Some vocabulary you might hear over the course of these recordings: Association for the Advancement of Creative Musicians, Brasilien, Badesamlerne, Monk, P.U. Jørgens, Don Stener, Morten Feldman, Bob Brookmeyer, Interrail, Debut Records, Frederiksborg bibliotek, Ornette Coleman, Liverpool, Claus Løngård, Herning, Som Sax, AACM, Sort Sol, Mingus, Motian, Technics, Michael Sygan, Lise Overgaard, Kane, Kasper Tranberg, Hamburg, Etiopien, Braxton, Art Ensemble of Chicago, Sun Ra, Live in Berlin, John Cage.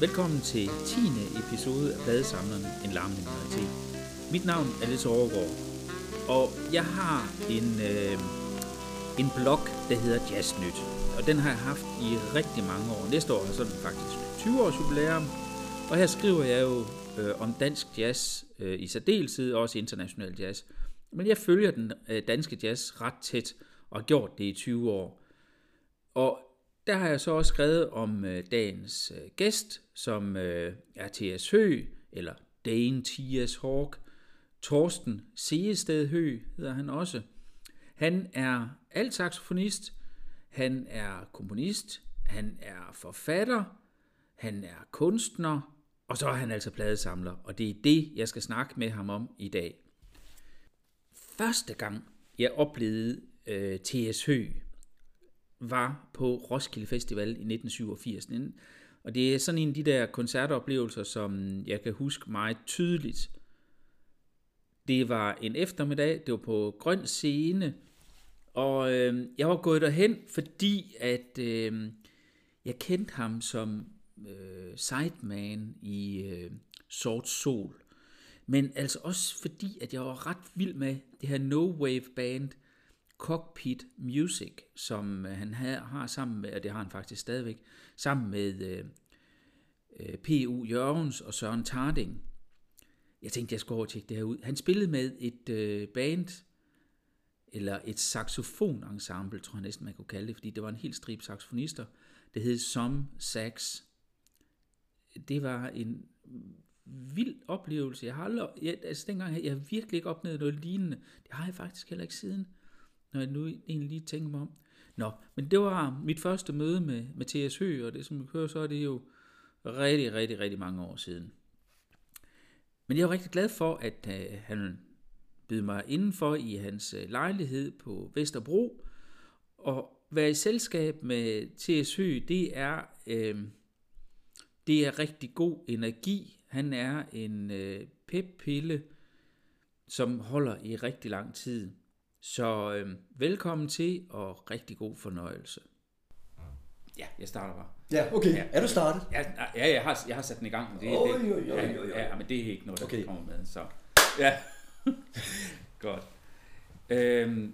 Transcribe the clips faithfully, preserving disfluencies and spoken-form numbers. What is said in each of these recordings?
Velkommen til tiende episode af Badesamlerne, en larmende minoritet. Mit navn er Lise Overgaard, og jeg har en, øh, en blog, der hedder Jazznyt. Og den har jeg haft i rigtig mange år. Næste år har sådan faktisk tyve års jubilæum. Og her skriver jeg jo øh, om dansk jazz øh, i særdeleshed, også international jazz. Men jeg følger den øh, danske jazz ret tæt og har gjort det i tyve år. Og der har jeg så også skrevet om øh, dagens øh, gæst, som øh, er T S. Høeg, eller Dane T S. Høeg. Thorsten Seested Høeg hedder han også. Han er altsaxofonist, han er komponist, han er forfatter, han er kunstner, og så er han altså pladesamler, og det er det, jeg skal snakke med ham om i dag. Første gang, jeg oplevede øh, T S. Høeg, var på Roskilde Festival i nitten syvogfirs. Og det er sådan en af de der koncertoplevelser, som jeg kan huske meget tydeligt. Det var en eftermiddag, det var på grøn scene, og øh, jeg var gået derhen, fordi at øh, jeg kendte ham som øh, sideman i øh, Sort Sol. Men altså også fordi, at jeg var ret vild med det her no-wave-band, Cockpit Music, som han havde, har sammen med, og det har han faktisk stadigvæk, sammen med øh, P U. Jørgens og Søren Tarding. Jeg tænkte, jeg skulle over og tjekke det her ud. Han spillede med et øh, band, eller et saxofonensemble, tror jeg næsten, man kunne kalde det, fordi det var en hel stribe saxofonister. Det hed Som Sax. Det var en vild oplevelse. Jeg har aldrig, jeg, altså dengang, jeg har virkelig ikke opnået noget lignende. Det har jeg faktisk heller ikke siden, når jeg nu egentlig lige tænker mig om. Nå, men det var mit første møde med, med T S. Høeg, og det som vi kører, så er det jo rigtig, rigtig, rigtig mange år siden. Men jeg er jo rigtig glad for, at øh, han bød mig indenfor i hans øh, lejlighed på Vesterbro, og være i selskab med T S. Høeg, det er, øh, det er rigtig god energi. Han er en øh, peppille, som holder i rigtig lang tid. Så øh, velkommen til, og rigtig god fornøjelse. Ja, jeg starter bare. Ja, okay. Ja. Er du startet? Ja, ja jeg, har, jeg har sat den i gang. Det, oh, det, jo, jo, ja, jo, jo. Ja, men det er ikke noget, der okay. kommer med. Så. Ja, godt. Øhm,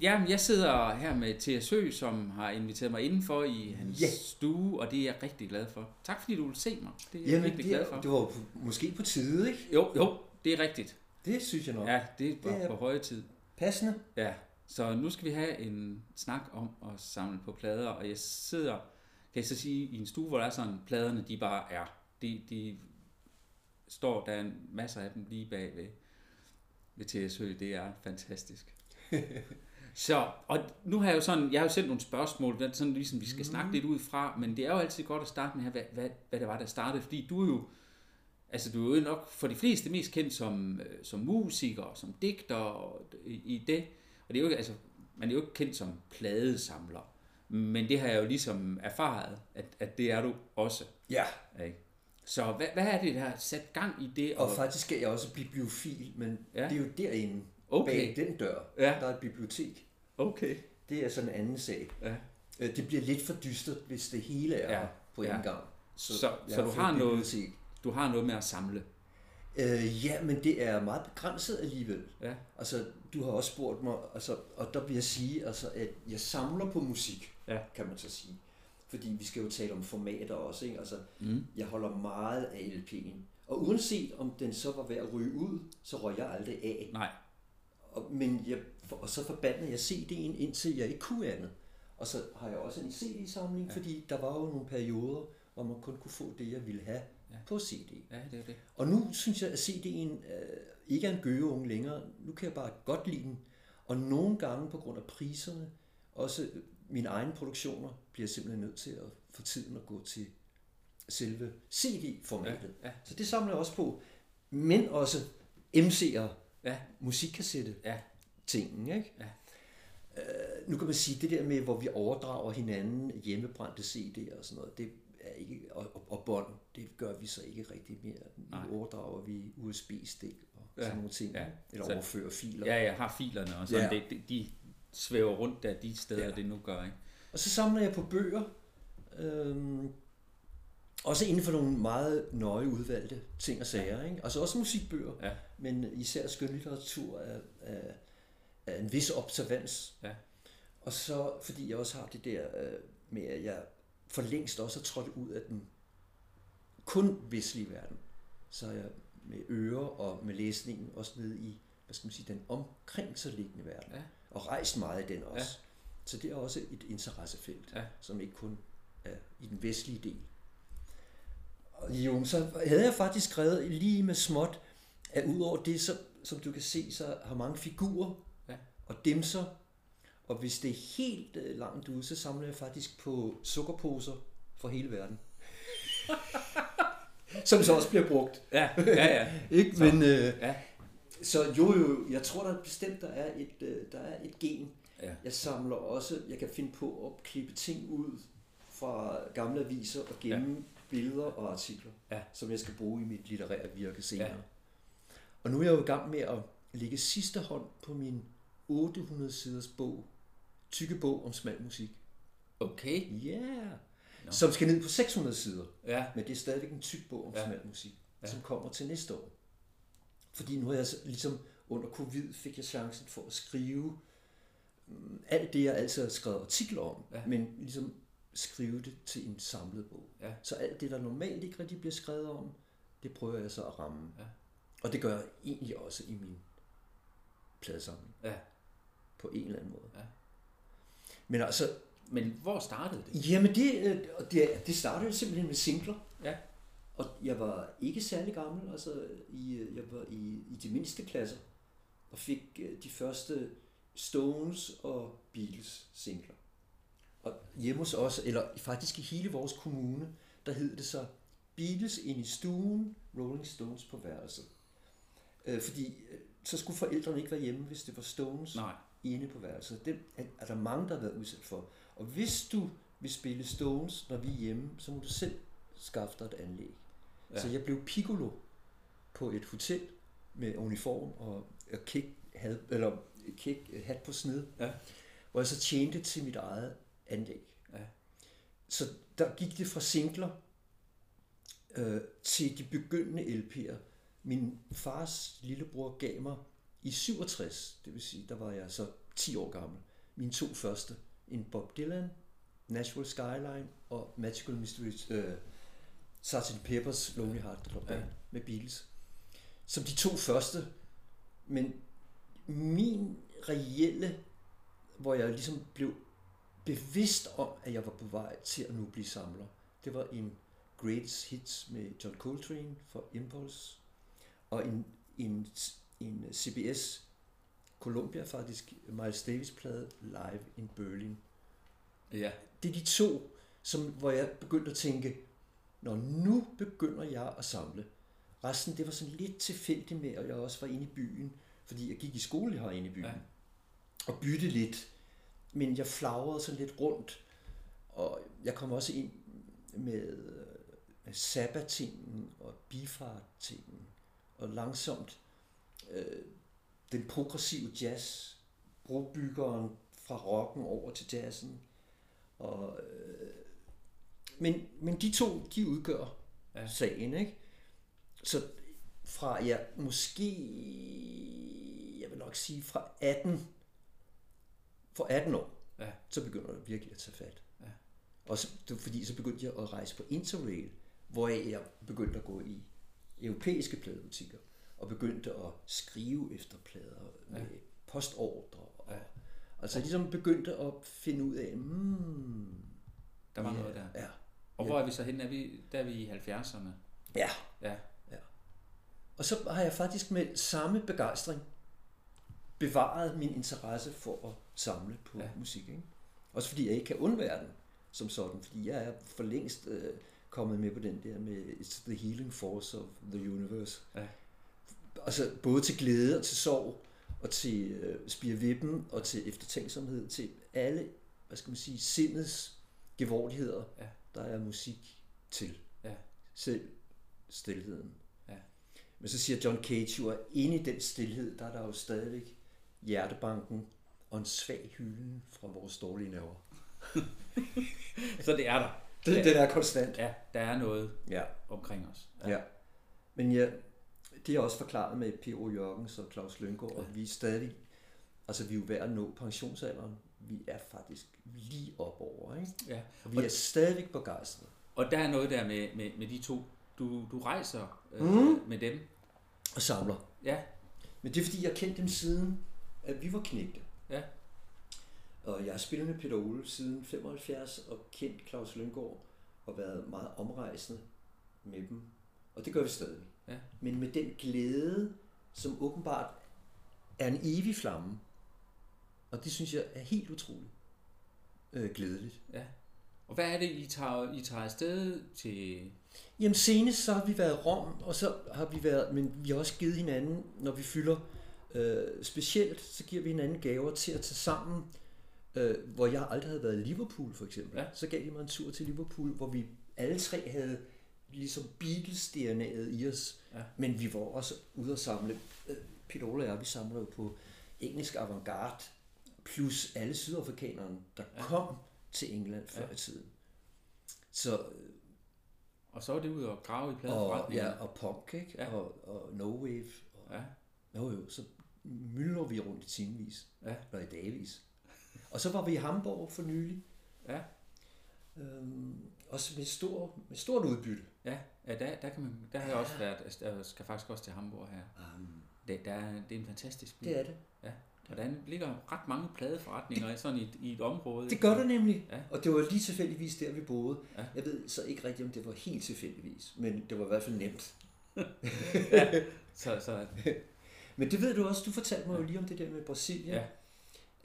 ja, jeg sidder her med T S. Høeg, som har inviteret mig indenfor i hans yeah. stue, og det er jeg rigtig glad for. Tak fordi du ville se mig. Det er Jamen, jeg rigtig det er, glad for. Det var måske på tide, ikke? Jo, jo, det er rigtigt. Det synes jeg nok. Ja, det er bare det er... på høje tid. Passende. Ja, så nu skal vi have en snak om at samle på plader, og jeg sidder, kan jeg så sige, i en stue, hvor der er sådan, pladerne de bare er. De, de står, der er en masse af dem lige bagved ved T S. Høeg, det er fantastisk. Så, og nu har jeg jo sådan, jeg har jo sendt nogle spørgsmål, der sådan ligesom, vi skal mm. snakke lidt ud fra, men det er jo altid godt at starte med her, hvad, hvad, hvad det var, der startede, fordi du er jo, altså, du er jo nok for de fleste mest kendt som, som musiker og som digter og i det. Og det er jo, altså, man er jo ikke kendt som pladesamler. Men det har jeg jo ligesom erfaret, at, at det er du også. Ja. Okay. Så hvad, hvad er det, der har sat gang i det? Og, og faktisk skal jeg også bibliofil, men ja. det er jo derinde, okay. bag den dør, ja. der er et bibliotek. Okay. Det er sådan en anden sag. Ja. Det bliver lidt for dystert, hvis det hele er ja. på en ja. gang. Så, så, så du har noget... Du har noget med at samle. Øh, ja, men det er meget begrænset alligevel. Ja. Altså, du har også spurgt mig, altså, og der vil jeg sige, altså, at jeg samler på musik, ja. kan man så sige. Fordi vi skal jo tale om formater også. Ikke? Altså, mm. jeg holder meget af L P'en. Og uanset om den så var ved at ryge ud, så røg jeg aldrig af. Nej. Og, men jeg, og så forbandede jeg C D'en, indtil jeg ikke kunne andet. Og så har jeg også en C D-samling, ja. fordi der var jo nogle perioder, hvor man kun kunne få det, jeg ville have. Ja. På C D. Ja, det er det. Og nu synes jeg, at C D'en øh, ikke er en gøgeunge længere. Nu kan jeg bare godt lide den. Og nogle gange på grund af priserne, også mine egne produktioner, bliver jeg simpelthen nødt til at få tiden at gå til selve C D-formatet. Ja, ja. Så det samler jeg også på. Men også M C'er, ja. musikkassette, ja. tingen, ikke? Ja. Øh, nu kan man sige, det der med, hvor vi overdrager hinanden hjemmebrændte C D'er og sådan noget, det er ikke, og, og bånd, det gør vi så ikke rigtig mere. Nu overdrager vi U S B-stik og ja, sådan nogle ting, ja. eller så, overfører filer. Ja, jeg har filerne og sådan, ja. det, de svæver rundt der, de steder, ja. det nu gør. Ikke? Og så samler jeg på bøger, øhm, Også inden for nogle meget nøje udvalgte ting og sager, ikke? Altså også musikbøger, ja. Men især skønlitteratur er, er, er en vis observans. Ja. Og så, fordi jeg også har det der øh, med, at jeg for længst også har trådt ud af den kun vestlige verden, så er jeg med ører og med læsningen også nede i, hvad skal man sige, den omkringserliggende verden. Ja. Og rejst meget i den også. Ja. Så det er også et interessefelt, ja. Som ikke kun er i den vestlige del. Jo, så havde jeg faktisk skrevet lige med småt, at udover det, så, som du kan se, så har mange figurer ja. Og dimser. Og hvis det er helt øh, langt ude, så samler jeg faktisk på sukkerposer fra hele verden. Som så også bliver brugt. Ja, ja, ja. Ikke? Så. Men, øh, ja. Så jo, jo, jeg tror der bestemt, der er et, øh, der er et gen. Ja. Jeg samler også, jeg kan finde på at klippe ting ud fra gamle aviser og gemme ja. Billeder og artikler, ja. Som jeg skal bruge i mit litterære virke senere. Ja. Og nu er jeg jo i gang med at lægge sidste hånd på min otte hundrede siders bog, tykke bog om smal musik. Okay. Ja. Yeah. No. Som skal ned på seks hundrede sider. Ja. Men det er stadigvæk en tyk bog om ja. Smal musik, ja. Som kommer til næste år. Fordi nu har jeg ligesom under covid fik jeg chancen for at skrive um, alt det, jeg altid har skrevet artikler om, ja. Men ligesom skrive det til en samlet bog. Ja. Så alt det, der normalt ikke rigtig bliver skrevet om, det prøver jeg så at ramme. Ja. Og det gør jeg egentlig også i min pladesamling. Ja. På en eller anden måde. Ja. Men altså... Men hvor startede det? Jamen det, det, det startede simpelthen med singler. Ja. Og jeg var ikke særlig gammel. Altså i, jeg var i, i de mindste klasser. Og fik de første Stones og Beatles singler. Og hjemme hos os, eller faktisk i hele vores kommune, der hed det så Beatles ind i stuen, Rolling Stones på værelset. Øh, fordi så skulle forældrene ikke være hjemme, hvis det var Stones Nej. Inde på værelset. Det er der mange, der har været udsat for. Og hvis du vil spille Stones, når vi er hjemme, så må du selv skaffe dig et anlæg. Ja. Så jeg blev piccolo på et hotel med uniform og, og kæk had, eller kæk hat på sned, ja. Hvor jeg så tjente til mit eget anlæg. Ja. Så der gik det fra singler øh, til de begyndende L P'er. Min fars lillebror gav mig i syvogtres, det vil sige, der var jeg så ti år gammel, mine to første, en Bob Dylan, Nashville Skyline og Magical Mysteries, øh, sergeant Peppers, Lonely Heart Club Band, ja. Med Beatles, som de to første. Men min reelle, hvor jeg ligesom blev bevidst om, at jeg var på vej til at nu blive samler. Det var en Greatest Hits med John Coltrane for Impulse, og en, en, en C B S Columbia faktisk, Miles Davis plade, Live in Berlin. Ja. Det er de to, som, hvor jeg begyndte at tænke, når nu begynder jeg at samle. Resten, det var sådan lidt tilfældigt med, at jeg også var inde i byen, fordi jeg gik i skole herinde i byen, ja. Og bytte lidt. Men jeg flagrede sådan lidt rundt, og jeg kom også ind med, med sabbatingen og bifartingen, og langsomt øh, den progressive jazz, brobyggeren fra rocken over til jazzen. Og, øh, men, men de to, de udgør ja. Sagen, ikke? Så fra, ja, måske, jeg vil nok sige fra atten for atten år, ja. Så begynder det virkelig at tage fat. Ja. Og så, fordi så begyndte jeg at rejse på Interrail, hvor jeg begyndte at gå i europæiske pladebutikker, og begyndte at skrive efter plader med ja. Postordre. Og, ja. Altså jeg ligesom begyndte at finde ud af, hmm, der var ja, noget der. Ja. Og hvor ja. Er vi så henne? Er vi, der er vi i halvfjerdserne. Ja. Ja. Ja. Og så har jeg faktisk med samme begejstring bevaret min interesse for at samle på ja. Musik. Ikke? Også fordi jeg ikke kan undvære den som sådan, fordi jeg er for længst øh, kommet med på den der med It's the healing force of the universe. Ja. Altså både til glæde og til sorg og til øh, spirvippen og til eftertænksomhed, til alle, hvad skal man sige, sindets gevordigheder, ja. Der er musik til. Ja. Selv stilheden. Ja. Men så siger John Cage jo, at inde i den stilhed, der er der jo stadigvæk hjertebanken og en svag hylden fra vores dårlige nerver. Så det er der. Den, ja. den er konstant. Ja, der er noget ja. omkring os. Ja. Ja. Men ja, det er også forklaret med P U. Jørgens og Claus Løngård, og vi er stadig, altså vi er jo ved at nå pensionsalderen. Vi er faktisk lige op over, ikke? Ja. Og vi og er stadig begejstrede. Og der er noget der med, med, med de to. Du, du rejser øh, mm. med dem. Og samler. Ja. Men det er fordi, jeg kendte dem siden, at vi var knægte. Ja. Og jeg har spillet med Peter Ole siden femoghalvfjerds og kendt Claus Løngård og været meget omrejsende med dem. Og det gør vi stadig. Ja. Men med den glæde, som åbenbart er en evig flamme. Og det synes jeg er helt utroligt øh, glædeligt. Ja. Og hvad er det, I tager, I tager afsted til? Jamen senest så har vi været i Rom, og så har vi været, men vi har også givet hinanden, når vi fylder øh, specielt, så giver vi hinanden gaver til at tage sammen, øh, hvor jeg aldrig havde været i Liverpool for eksempel. Ja. Så gav de mig en tur til Liverpool, hvor vi alle tre havde ligesom Beatles-D N A'et i os, ja. Men vi var også ude at samle, øh, Peter Ole og jeg, vi samlede på engelsk avantgarde, plus alle sydafrikanerne, der ja. kom til England før ja. i tiden. Så, og så var det ud og grave i pladeforretninger. Ja, og punk, ikke? Ja. Og, og no wave. Og, ja. Jo, jo, så myldrer vi rundt i timevis, ja. eller i dagvis. Og så var vi i Hamburg for nylig. Ja. Øhm, også med, stor, med stort udbytte. Ja, ja der, der, kan man, der har jeg ja. også været, jeg skal faktisk også til Hamburg her. Um, det, der, det er en fantastisk by. Det er det. Ja. Og der ligger ret mange pladeforretninger sådan i, et, i et område. Det gør der nemlig. Ja. Og det var lige tilfældigvis der, vi boede. Ja. Jeg ved så ikke rigtigt, om det var helt tilfældigvis, men det var i hvert fald nemt. ja. så, så. Men det ved du også, du fortalte mig ja. jo lige om det der med Brasilien, ja.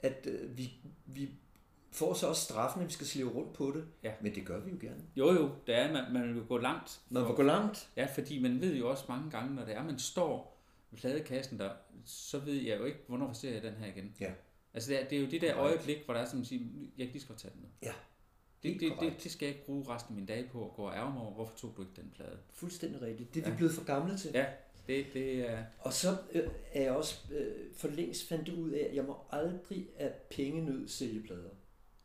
at øh, vi, vi får så også straffen, at vi skal slive rundt på det, ja. men det gør vi jo gerne. Jo jo, det er, man, man vil jo gå langt. Man vil gå langt? Ja, fordi man ved jo også mange gange, når det er, man står pladekassen der, så ved jeg jo ikke, hvornår ser jeg den her igen. Ja. Altså det er, det er jo det der Correct. øjeblik, hvor der er sådan at sige, jeg kan lige skal tage den nu. Ja. Det, det, det, det skal jeg ikke bruge resten af min dag på at gå og ærge mig over, hvorfor tog du ikke den plade? Fuldstændig rigtigt. Det er ja. vi blevet for gamle til. Ja, det, det er. Og så øh, er jeg også øh, for længst fandt ud af, at jeg må aldrig af pengenød sælge plader,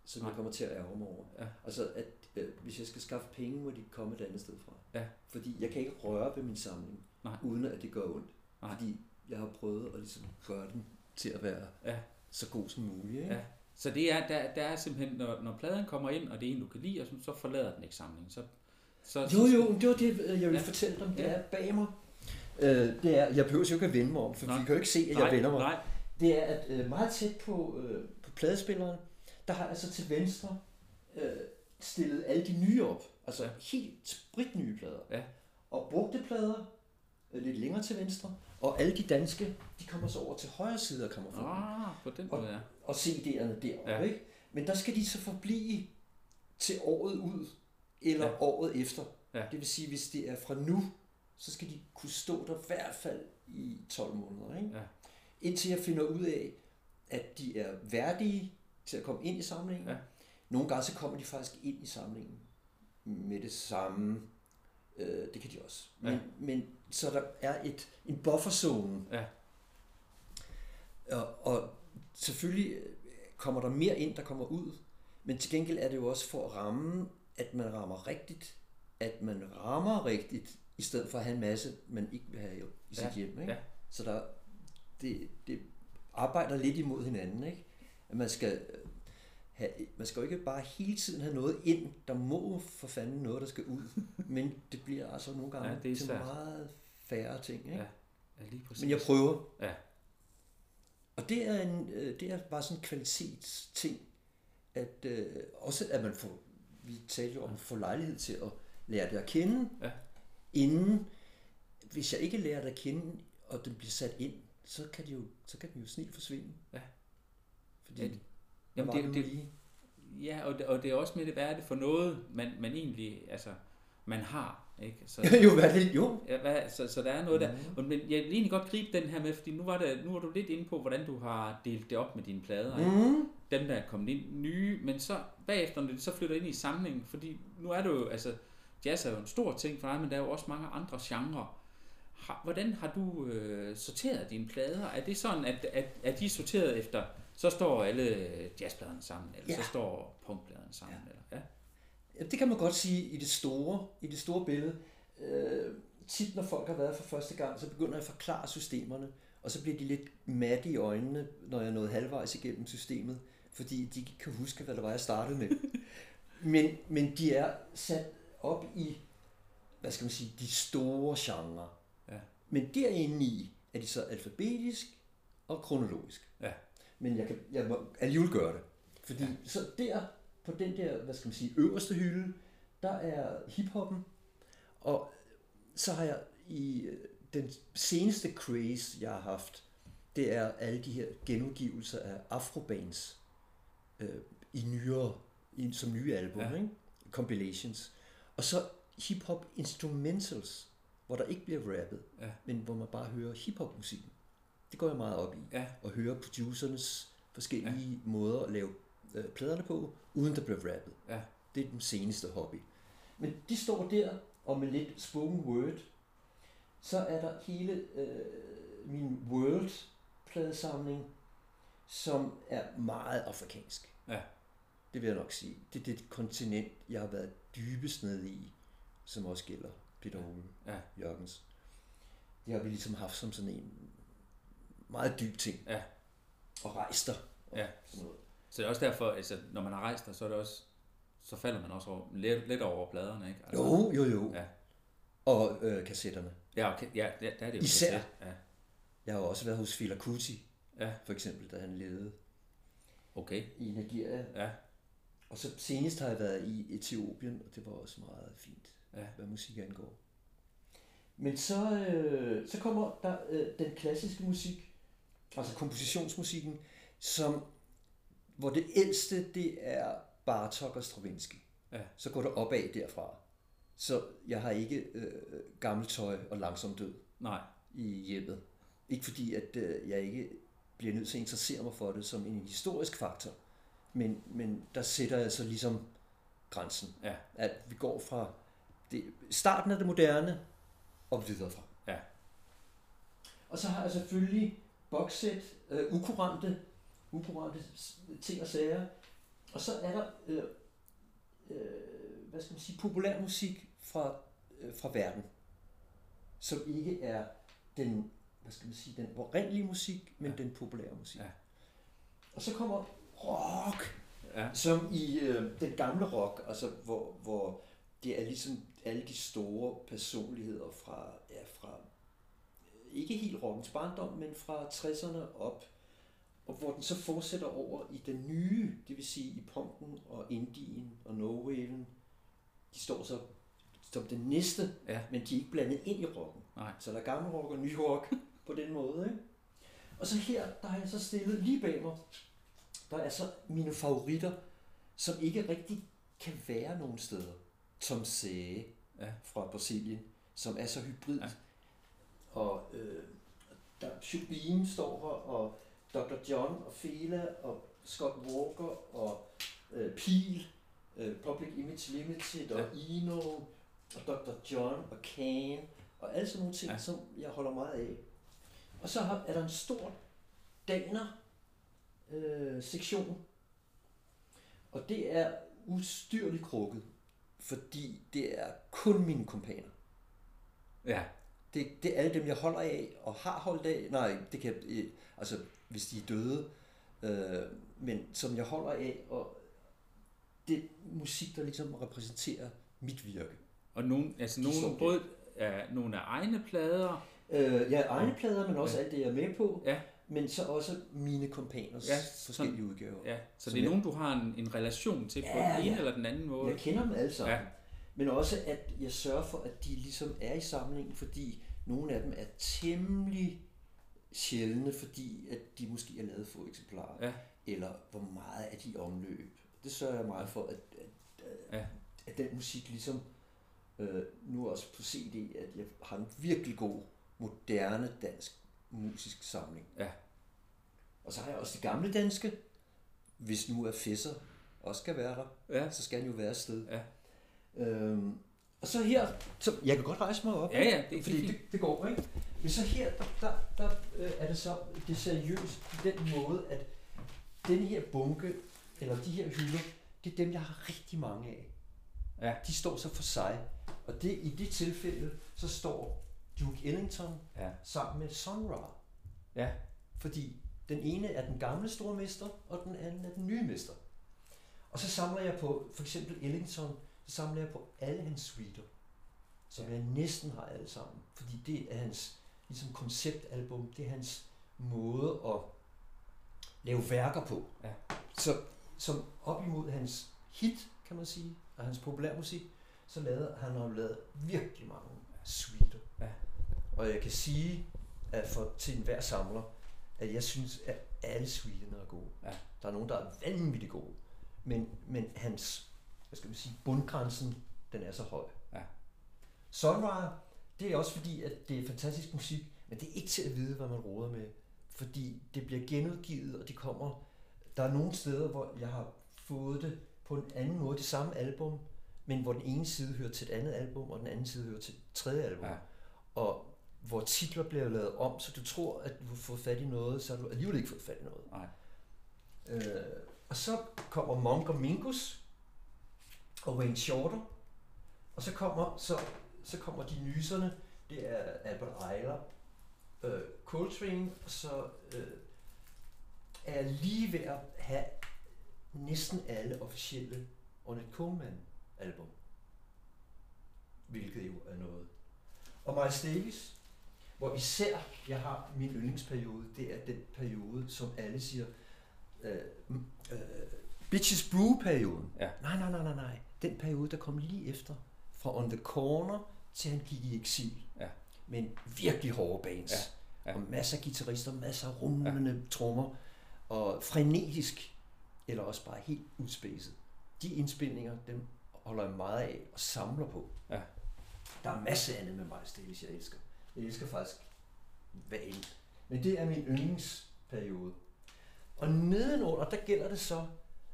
som Nej. jeg kommer til at ærge mig over. Ja. Altså at øh, hvis jeg skal skaffe penge, må de komme et andet sted fra. Ja. Fordi jeg kan ikke røre ved min samling, Nej. uden at det gør ondt. Nej. Fordi jeg har prøvet at ligesom gøre den til at være ja. så god som muligt. Ikke? Ja. Så det er, der, der er simpelthen, når, når pladen kommer ind, og det er en, du kan lide, og sådan, så forlader den ikke samlingen. Så, så, jo, jo, det var det, jeg ville ja. fortælle dig, det ja. er bag mig. Øh, det er, jeg behøver jo ikke at vende mig om, for nej. vi kan jo ikke se, at nej, jeg vender mig. Nej. Det er, at øh, meget tæt på, øh, på pladespilleren, der har jeg så til venstre øh, stillet alle de nye op. Altså ja. helt spritnye plader. Ja. Og brugte plader lidt længere til venstre, og alle de danske, de kommer så over til højre side af kammerfonden. Ah, på den måde, ja. Og, og C D'erne derovre, ja. ikke? Men der skal de så forblive til året ud, eller ja. året efter. Ja. Det vil sige, hvis det er fra nu, så skal de kunne stå der i hvert fald i tolv måneder, ikke? Ja. Indtil jeg finder ud af, at de er værdige til at komme ind i samlingen. Ja. Nogle gange så kommer de faktisk ind i samlingen med det samme. Det kan de også. Men, ja. men så der er et, en bufferzone. Ja. Og, og selvfølgelig kommer der mere ind, der kommer ud. Men til gengæld er det jo også for at ramme, at man rammer rigtigt. At man rammer rigtigt, i stedet for at have en masse, man ikke vil have i sit ja. hjem. Ikke? Ja. Så der, det, det arbejder lidt imod hinanden. Ikke? At man skal, have, man skal jo ikke bare hele tiden have noget ind. Der må for fanden noget, der skal ud. Men det bliver altså nogle gange ja, til meget færre ting, ikke? Ja, ja, lige præcis. Men jeg prøver. Ja. Og det er, en, det er bare sådan en kvalitetsting, at øh, også at man får, vi talte jo om, at få lejlighed til at lære det at kende, ja. inden, hvis jeg ikke lærer det at kende, og den bliver sat ind, så kan det jo, så kan den jo snildt forsvinde. Ja. Fordi, ja. Jamen, det, det, det, ja, og det, og det er også med det, hvad er det for noget, man, man egentlig, altså, man har, ikke? Så, jo, hvad det, jo. Ja, hvad, så, så der er noget mm-hmm. der. Og, men jeg vil egentlig godt gribe den her med, fordi nu var, det, nu var du lidt inde på, hvordan du har delt det op med dine plader. Mm-hmm. Dem, der er kommet ind nye, men så bagefter, når det så flytter ind i samlingen, fordi nu er det jo, altså, jazz er jo en stor ting for dig, men der er jo også mange andre genrer. Hvordan har du øh, sorteret dine plader? Er det sådan, at, at, at de er sorteret efter, så står alle jazzpladerne sammen, eller ja. så står punkpladerne sammen? Ja. Eller, ja? Ja, det kan man godt sige i det store, i det store billede. Øh, tit når folk har været for første gang, så begynder jeg at forklare systemerne, og så bliver de lidt matte i øjnene, når jeg nåede halvvejs igennem systemet, fordi de ikke kan huske, hvad det var, jeg startede med. Men, men de er sat op i, hvad skal man sige, de store genrer. Ja. Men derinde i er de så alfabetisk og kronologisk. Ja. Men jeg kan jeg må alligevel gøre det. Fordi ja. Så der, på den der, hvad skal man sige, øverste hylde, der er hiphoppen. Og så har jeg i den seneste craze, jeg har haft, det er alle de her genudgivelser af afrobands øh, i nyere, i, som nye album, ja. Ikke? Compilations. Og så hiphop instrumentals, hvor der ikke bliver rappet, ja. Men hvor man bare hører hiphop musikken. Det går jeg meget op i, ja. At høre producernes forskellige ja. Måder at lave øh, pladerne på, uden der bliver rappet. Ja. Det er den seneste hobby. Men de står der, og med lidt spoken word, så er der hele øh, min world-pladesamling, som er meget afrikansk. Ja. Det vil jeg nok sige. Det er det kontinent, jeg har været dybest nede i, som også gælder P U. Jørgens. Det har vi ligesom haft som sådan en meget dyb ting. Ja. Og rejst der. Og ja. Sådan noget. Så det er også derfor, altså, når man har rejst der, så er det også, så falder man også over, lidt, lidt over pladerne, ikke? Altså, jo, jo, jo. Ja. Og øh, kassetterne. Ja, okay. Ja, der er det jo. Især. Ja. Jeg har også været hos Fela Kuti, ja. For eksempel, da han levede. Okay. I Nigeria. Ja. Og så senest har jeg været i Etiopien, og det var også meget fint, ja. Hvad musik angår. Men så, øh, så kommer der øh, den klassiske musik, altså kompositionsmusikken, som, hvor det ældste, det er Bartok og Stravinsky. Ja. Så går det opad derfra. Så jeg har ikke øh, gammelt tøj og langsom død Nej. I hjemmet. Ikke fordi, at øh, jeg ikke bliver nødt til at interessere mig for det som en historisk faktor, men, men der sætter jeg så ligesom grænsen. Ja. At vi går fra det, starten af det moderne og videre fra. Ja. Og så har jeg selvfølgelig boxset, øh, ukurante, ukurante ting og sager. Og så er der øh, øh, hvad skal man sige, populær musik fra øh, fra verden, som ikke er den, hvad skal man sige, den oprindelige musik, men ja. Den populære musik. Ja. Og så kommer rock, ja. Som i øh, den gamle rock, altså hvor hvor det er ligesom alle de store personligheder fra ja, fra ikke helt rockens barndom, men fra tresserne op. Og hvor den så fortsætter over i den nye, det vil sige i punken og indien og no-waven. De står så som det næste, ja. Men de er ikke blandet ind i rocken. Nej. Så der er gammel rock og ny rock på den måde. Ikke? Og så her, der har jeg så stillet lige bag mig, der er så mine favoritter, som ikke rigtig kan være nogen steder. Tom Sæge ja. Fra Brasilien, som er så hybrid. Ja. Og øh, der Shubin står her, og doktor John og Fela og Scott Walker og øh, Peel, øh, Public Image Limited og ja. Eno og doktor John og Kane og alle sådan nogle ting, ja. Som jeg holder meget af. Og så har, er der en stor daner-sektion, øh, og det er ustyrligt krukket, fordi det er kun mine kompaner. Ja. Det, det er alle dem, jeg holder af og har holdt af. Nej, det kan jeg, altså hvis de er døde, øh, men som jeg holder af, og det musik, der ligesom repræsenterer mit virke. Og nogle, altså nogle, både af, nogle af egne plader? Øh, ja, egne plader, men også ja. Alt det, jeg er med på, ja. Men så også mine kompaners ja, forskellige sådan, udgaver. Ja. Så det er jeg, nogen, du har en, en relation til på ja, den ene ja. Eller den anden måde? Jeg kender dem alle sammen. Ja. Men også, at jeg sørger for, at de ligesom er i samlingen, fordi nogle af dem er temmelig sjældne, fordi at de måske er lavet få eksemplarer, ja. Eller hvor meget er de omløb. Det sørger jeg meget for, at, at, at, ja. At den musik ligesom, øh, nu også på C D, at jeg har en virkelig god, moderne dansk musisk samling. Ja. Og så har jeg også det gamle danske, hvis nu er Fesser også skal være der, ja. Så skal han jo være et sted. Ja. Øhm, og så her, så jeg kan godt rejse mig op, ja, ja, det, fordi det, det går, ikke? Men så her, der, der, der øh, er det så det seriøst på den måde, at den her bunke, eller de her hylder, det er dem, jeg har rigtig mange af. ja. De står så for sig. Og det, i det tilfælde, så står Duke Ellington ja. Sammen med Sun Ra. Ja. Fordi den ene er den gamle store mester, og den anden er den nye mester. Og så samler jeg på, for eksempel Ellington, så samler jeg på alle hans suiter, som ja. Jeg næsten har alle sammen. Fordi det er hans ligesom konceptalbum, det er hans måde at lave værker på. Ja. Så som op imod hans hit, kan man sige, og hans populærmusik, så lavede, han har lavet virkelig mange suiter. Ja. Og jeg kan sige, at for, til enhver samler, at jeg synes, at alle suiterne er gode. Ja. Der er nogen, der er vanvittigt gode. Men, men hans, hvad skal man sige, bundgrænsen, den er så høj. Ja. Sun Ra, det er også fordi, at det er fantastisk musik, men det er ikke til at vide, hvad man roder med. Fordi det bliver genudgivet, og det kommer... Der er nogle steder, hvor jeg har fået det på en anden måde, det samme album, men hvor den ene side hører til et andet album, og den anden side hører til et tredje album. Ja. Og hvor titler bliver lavet om, så du tror, at du har fået fat i noget, så har du alligevel ikke fået fat i noget. Nej. Øh, og så kommer Monk og Mingus og Wayne Shorter, og så kommer, så, så kommer de nyserne, det er Albert Ayler, øh, Coltrane, og så øh, er lige ved at have næsten alle officielle Ornette Coleman-album, hvilket jo er noget. Og Miles Davis, hvor især jeg har min yndlingsperiode, det er den periode, som alle siger, Øh, øh, Bitches Brew-perioden. Ja. Nej, nej, nej, nej, nej. Den periode, der kom lige efter, fra On The Corner til han gik i eksil. Ja. Men virkelig hårde bands. Ja. Ja. Og masser af guitarister, masser af rumlende ja. Trommer. Og frenetisk, eller også bare helt udspidset. De indspilninger, dem holder jeg meget af og samler på. Ja. Der er masser andet med Miles Davis, jeg elsker. Jeg elsker faktisk valen. Men det er min yndlingsperiode. Og nedenunder, der gælder det så,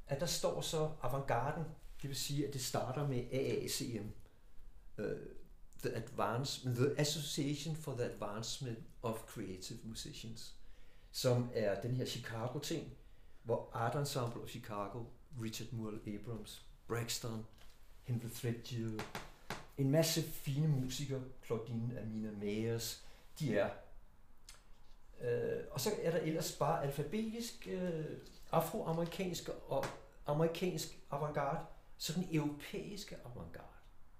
at der står så avantgarden, det vil sige, at det starter med A A C M, uh, the, advanced, the Association for the Advancement of Creative Musicians, som er den her Chicago-ting, hvor Art Ensemble of Chicago, Richard Murrell Abrams, Braxton, Henry Threadgill, en masse fine musikere, Claudine Amina Meyers, de er... Øh, og så er der ellers bare alfabetisk, øh, afroamerikansk og amerikansk avantgarde, så den europæiske avantgarde.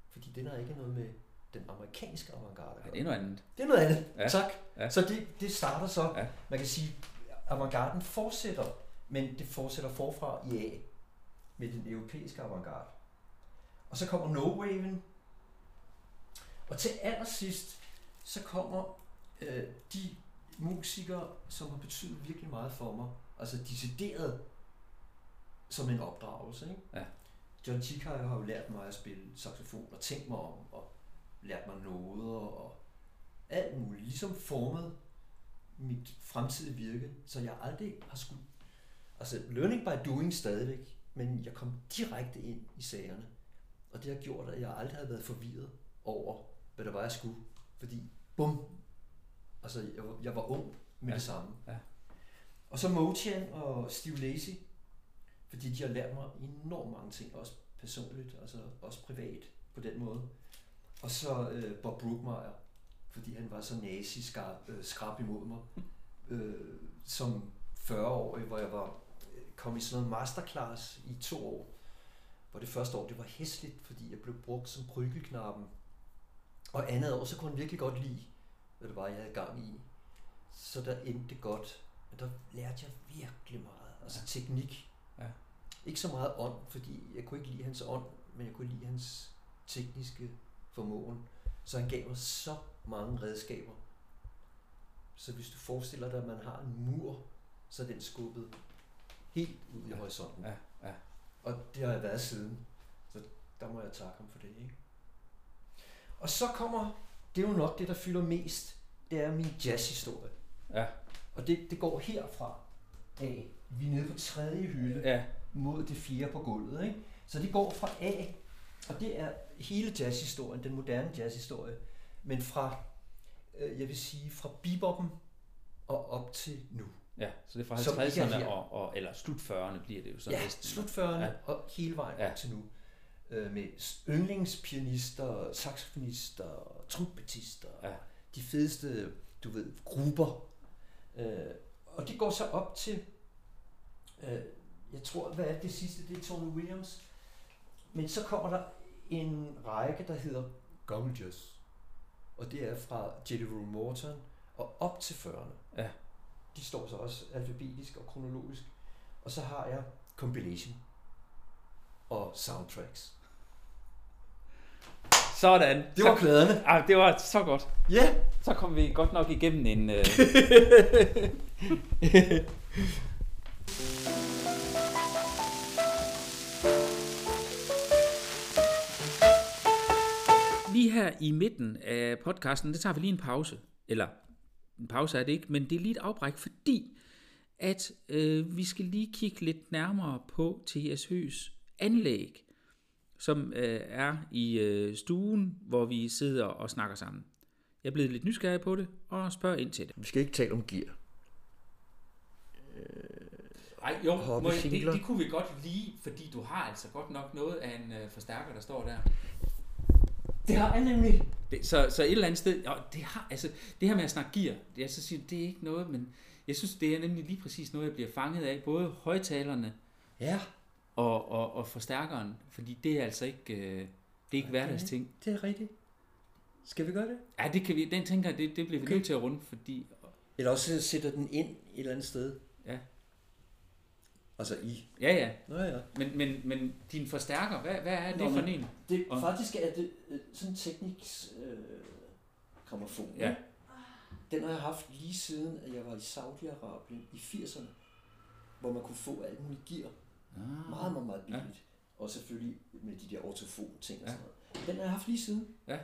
Fordi den har ikke noget med den amerikanske avantgarde. Ja, det er noget andet. Det er noget andet, ja. Tak. Ja. Så det, det starter så, ja. Man kan sige, avantgarden fortsætter, men det fortsætter forfra i A, med den europæiske avantgarde. Og så kommer no-waven, og til allersidst, så kommer øh, de musikere, som har betydet virkelig meget for mig, altså decideret som en opdragelse. Ikke? Ja. John Coltrane har jo lært mig at spille saxofon og tænkt mig om, og lært mig noder og alt muligt. Ligesom formet mit fremtidige virke, så jeg aldrig har skulle... Altså learning by doing stadigvæk, men jeg kom direkte ind i sagerne. Og det har gjort, at jeg aldrig havde været forvirret over, hvad der var, jeg skulle. Fordi bum! Altså, jeg var, jeg var ung med ja. Det samme. Ja. Og så Motian og Steve Lacy, fordi de har lært mig enormt mange ting, også personligt, altså også privat på den måde. Og så øh, Bob Brookmeyer, fordi han var så nazi-skrab øh, skrab imod mig, øh, som fyrre-årig, hvor jeg var, kom i sådan noget masterclass i to år, hvor det første år, det var hæsligt, fordi jeg blev brugt som krygelknappen. Og andet år, så kunne han virkelig godt lide, hvad det var, jeg havde gang i. Så der endte det godt. Men der lærte jeg virkelig meget. Altså ja. Teknik. Ja. Ikke så meget ånd, fordi jeg kunne ikke lide hans ånd, men jeg kunne lide hans tekniske formåen. Så han gav mig så mange redskaber. Så hvis du forestiller dig, at man har en mur, så er den skubbet helt ud i ja. Horisonten. Ja. Ja. Og det har jeg været siden. Så der må jeg takke ham for det, ikke? Og så kommer... Det er jo nok det, der fylder mest, det er min jazzhistorie. Ja. Og det, det går herfra af. Vi er nede på tredje hylde ja. Mod det fjerde på gulvet. Ikke? Så det går fra A, og det er hele jazzhistorien, den moderne jazzhistorie, men fra, øh, jeg vil sige, fra beboppen og op til nu. Ja, så det er fra halvtredserne og, og, eller slut fyrrerne bliver det jo så. Ja, næsten. Slut fyrrerne ja. Og hele vejen ja. Op til nu. øh, med yndlingspianister, saxofonister, trumpetister, ja. De fedeste, du ved, grupper. Øh, og det går så op til, øh, jeg tror, hvad er det sidste, det er Tony Williams. Men så kommer der en række, der hedder Gorgeous. Og det er fra Jelly Roll Morton og op til fyrrerne. Ja. De står så også alfabetisk og kronologisk. Og så har jeg compilation og soundtracks. Sådan. Det var klæderne. Ah, det var så godt. Ja. Yeah. Så kom vi godt nok igennem en... Uh... Lige her i midten af podcasten, der tager vi lige en pause. Eller, en pause er det ikke, men det er lige et afbræk, fordi at øh, vi skal lige kigge lidt nærmere på T H S Høegs anlæg, som øh, er i øh, stuen, hvor vi sidder og snakker sammen. Jeg er blevet lidt nysgerrig på det, og spørger ind til det. Vi skal ikke tale om gear. Nej, øh, jo, må, det, det kunne vi godt lide, fordi du har altså godt nok noget af en øh, forstærker, der står der. Det har jeg nemlig. Det, så, så et eller andet sted, jo, det, har, altså, det her med at snakke gear, det er, så siger, det er ikke noget, men jeg synes, det er nemlig lige præcis noget, jeg bliver fanget af, både højtalerne ja. og, og, og forstærkeren, fordi det er altså ikke, øh, det er ikke okay. Hverdagsting. Det er rigtigt. Skal vi gøre det? Ja, det kan vi. Den tænker jeg, det, det bliver vi okay. Nødt til at runde, fordi... Eller også sætter den ind et eller andet sted. Ja. Altså i. Ja, ja. Nå, ja. Men, men, men din forstærker, hvad, hvad er det Nå, for en? Det, og... Faktisk er det sådan en tekniks øh, gramofon. Ja. Den har jeg haft lige siden, at jeg var i Saudi-Arabien i firserne, hvor man kunne få alt muligt gear. Ah. Meget, meget, meget billigt. Ja. Og selvfølgelig med de der ortofon-ting og sådan ja. Noget. Den har jeg haft lige siden. Ja.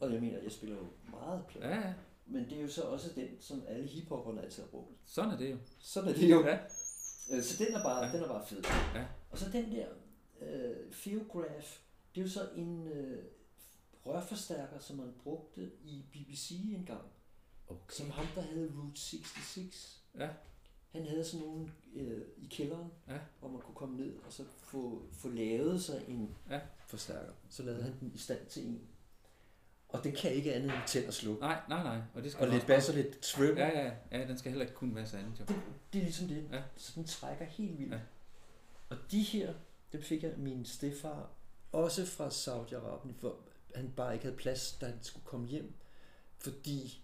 Og jeg mener, jeg spiller jo meget plader. Ja, ja. Men det er jo så også den, som alle hiphopperne altid har brugt. Sådan er det jo. Sådan er det jo. Ja. Så den er bare, ja. Den er bare fed. Ja. Og så den der øh, Theograph, det er jo så en øh, rørforstærker, som man brugte i B B C engang. Okay. Som ham, der havde Route seksogtres. Ja. Han havde sådan nogle øh, i kælderen, ja. Hvor man kunne komme ned og så få, få lavet sig en ja. Forstærker. Så lavede han den i stand til en. Og den kan ikke andet end tænd og slukke. Nej, nej, nej. Og, det skal og lidt bas og lidt trim. Ja, ja, ja. Den skal heller ikke kunne masse andet. Jo. Det, det er ligesom det. Ja. Så den trækker helt vildt. Ja. Og de her, dem fik jeg min stefar, også fra Saudi-Arabien, hvor han bare ikke havde plads, da han skulle komme hjem. Fordi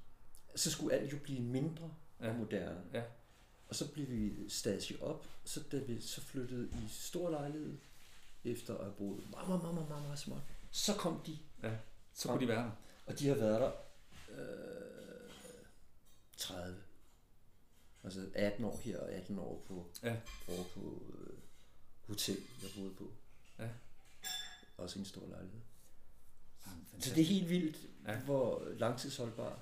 så skulle alt jo blive mindre ja. Og moderne. Ja. Og så blev vi staget op, så da vi så flyttede i stor lejlighed, efter at have boet meget, meget, meget, meget, meget småt, så kom de. Ja. Så kunne de være der. Og de har været der øh, tredive. Altså atten år her og atten år på, ja. Over på øh, hotel, jeg boede på. Ja. Også en stor lejlighed. Jamen, så det er helt vildt, ja. Hvor langtidsholdbar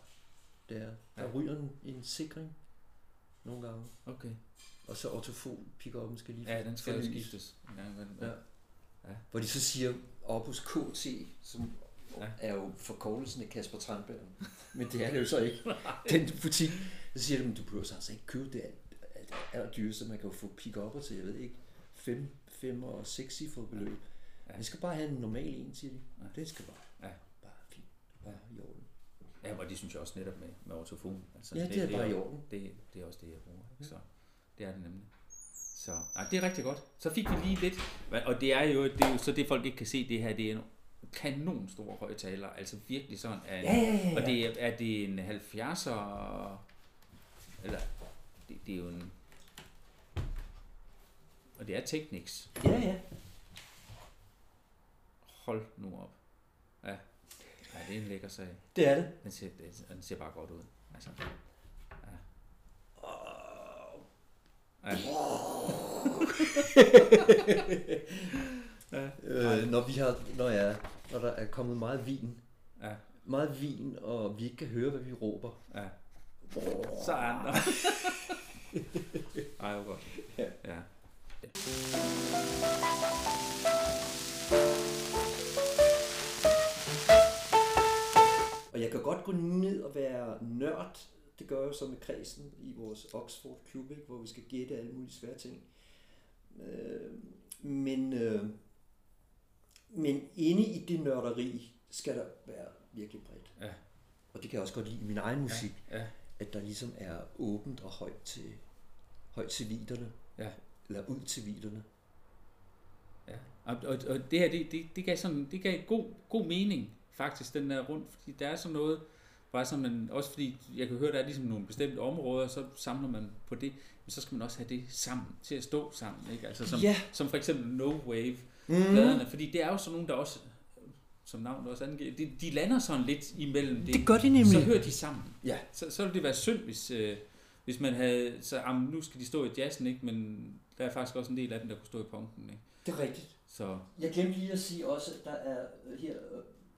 det er. Der ja. Ryger en, en sikring nogle gange. Okay. Og så ortofon-pick-upen skal lige... Ja, den skal jo skiftes. Ja. Ja. Hvor de så siger op hos K T, som... Ja. Er jo forkortelsen af Kasper Tranberg. Men det er det jo så ikke. Den butik, så siger de, du behøver så altså ikke købe det allerdyreste, man kan jo få pick-upper til, jeg ved ikke, fem, fem og seks cifrede beløb. Ja. Vi skal bare have en normal en til det. Ja. Det skal bare, ja. Bare fint, bare i orden. Ja, og det synes jeg også netop med, med ortofon. Altså, ja, det, det er det, bare det er, i orden. Det, det er også det, jeg bruger. Ja. Så det er det nemlig. Så nej, det er rigtig godt. Så fik vi lige lidt, og det er jo, det er jo så det, folk ikke kan se, det her, det er kanon store højtaler, altså virkelig sådan en, ja, ja, ja. Og det er, er det en halvfjerdser eller det, det er jo en og det er Technics. Ja ja. Hold nu op. Ja. Ja, det er en lækker sag. Det er det. Den ser, den ser bare godt ud. Altså. Ja. Ja. Ja. Øh, når vi har, når jeg, når der er kommet meget vin, ja. Meget vin og vi ikke kan høre hvad vi råber, ja. Så er der. Ej, hvor godt. Ja. Ja. Og jeg kan godt gå ned og være nørd. Det gør jeg jo så med kredsen i vores Oxford Klub, hvor vi skal gætte alle mulige svære ting. Øh, men øh, Men inde i det nørderi skal der være virkelig bredt. Ja. Og det kan jeg også godt lide i min egen musik, ja. Ja. At der ligesom er åbent og højt til, højt til viderne, ja. Eller ud til viderne. Ja. Og, og, og det her, det, det, det gav, sådan, det gav god, god mening faktisk, den der rundt, fordi der er sådan noget, bare sådan, man, også fordi jeg kan høre, der er ligesom nogle bestemte områder, så samler man på det, men så skal man også have det sammen, til at stå sammen, ikke? Altså som, yeah. som for eksempel No Wave, mm. fordi det er jo sådan nogle, der også, som navnet også angiver, de, de lander sådan lidt imellem det, det gør de nemlig. Så hører de sammen, yeah. så, så ville det være synd, hvis, øh, hvis man havde, så jamen, nu skal de stå i jazzen, ikke? Men der er faktisk også en del af dem, der kunne stå i punken, ikke? Det er rigtigt. Så. Jeg glemte lige at sige også, at der er her,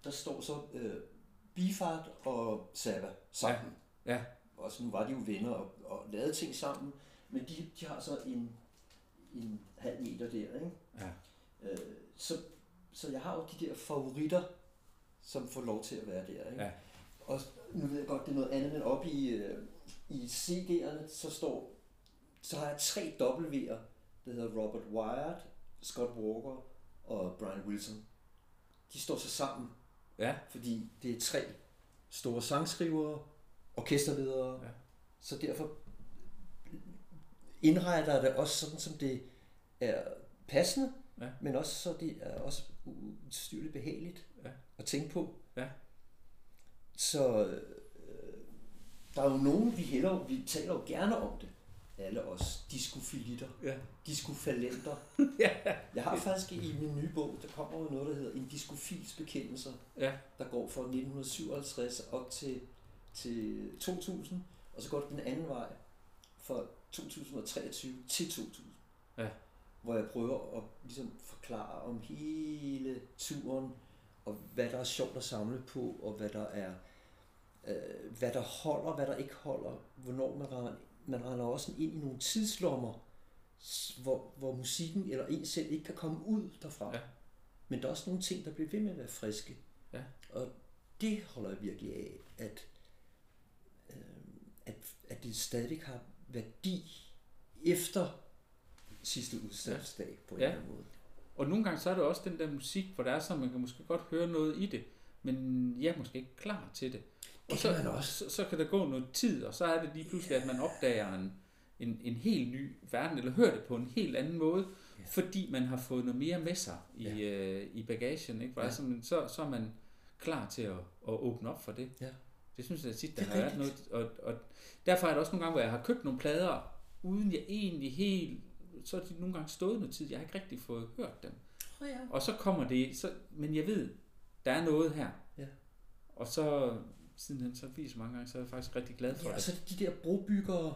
der står så øh, Bifart og Saba sammen. Ja. Ja. Og så nu var de jo venner og, og lavede ting sammen, men de, de har så en, en halv meter der, ikke? Ja. Øh, så, så jeg har jo de der favoritter, som får lov til at være der, ikke? Ja. Og nu ved jeg godt, det er noget andet, men oppe i, øh, i C D'erne, så står, så har jeg tre W'er, der hedder Robert Wyatt, Scott Walker og Brian Wilson. De står så sammen, ja. Fordi det er tre store sangskrivere, orkesterledere, ja. Så derfor indretter det også sådan, som det er passende, ja. Men også så det er også udstyrligt behageligt, ja. At tænke på. Ja. Så øh, der er jo nogen, vi hellere, vi taler jo gerne om det. Alle os diskofilitter, ja. Diskofalenter. Ja. Jeg har faktisk i min nye bog, der kommer jo noget, der hedder En diskofils bekendelser, ja. Der går fra nitten syvoghalvtreds op til, til to tusind, og så går det den anden vej fra to tusind treogtyve til to tusind, ja. Hvor jeg prøver at ligesom forklare om hele turen, og hvad der er sjovt at samle på, og hvad der er, øh, hvad der holder, hvad der ikke holder, hvornår man rammer. Man render også ind i nogle tidslommer, hvor, hvor musikken eller en selv ikke kan komme ud derfra. Ja. Men der er også nogle ting, der bliver ved med at være friske. Ja. Og det holder jeg virkelig af, at, øh, at, at det stadig har værdi efter sidste udsalgsdag, ja. På en, ja. Eller anden måde. Og nogle gange så er det også den der musik, hvor der er sådan, man kan måske godt høre noget i det, men jeg er måske ikke klar til det. Og så, så, så kan der gå noget tid, og så er det lige pludselig, at man opdager en, en, en helt ny verden, eller hører det på en helt anden måde, ja. Fordi man har fået noget mere med sig i, ja. øh, i bagagen. Ikke? Ja. Så, så er man klar til at, at åbne op for det. Ja. Det synes jeg tit, der har været noget. Og, og derfor er det også nogle gange, hvor jeg har købt nogle plader, uden jeg egentlig helt... Så er de nogle gange stået noget tid, jeg har ikke rigtig fået hørt dem. Oh, ja. Og så kommer det... Så, men jeg ved, der er noget her. Ja. Og så... sidenhen så viser mange gange, så er jeg faktisk rigtig glad for, ja, det. Så de der brobyggere,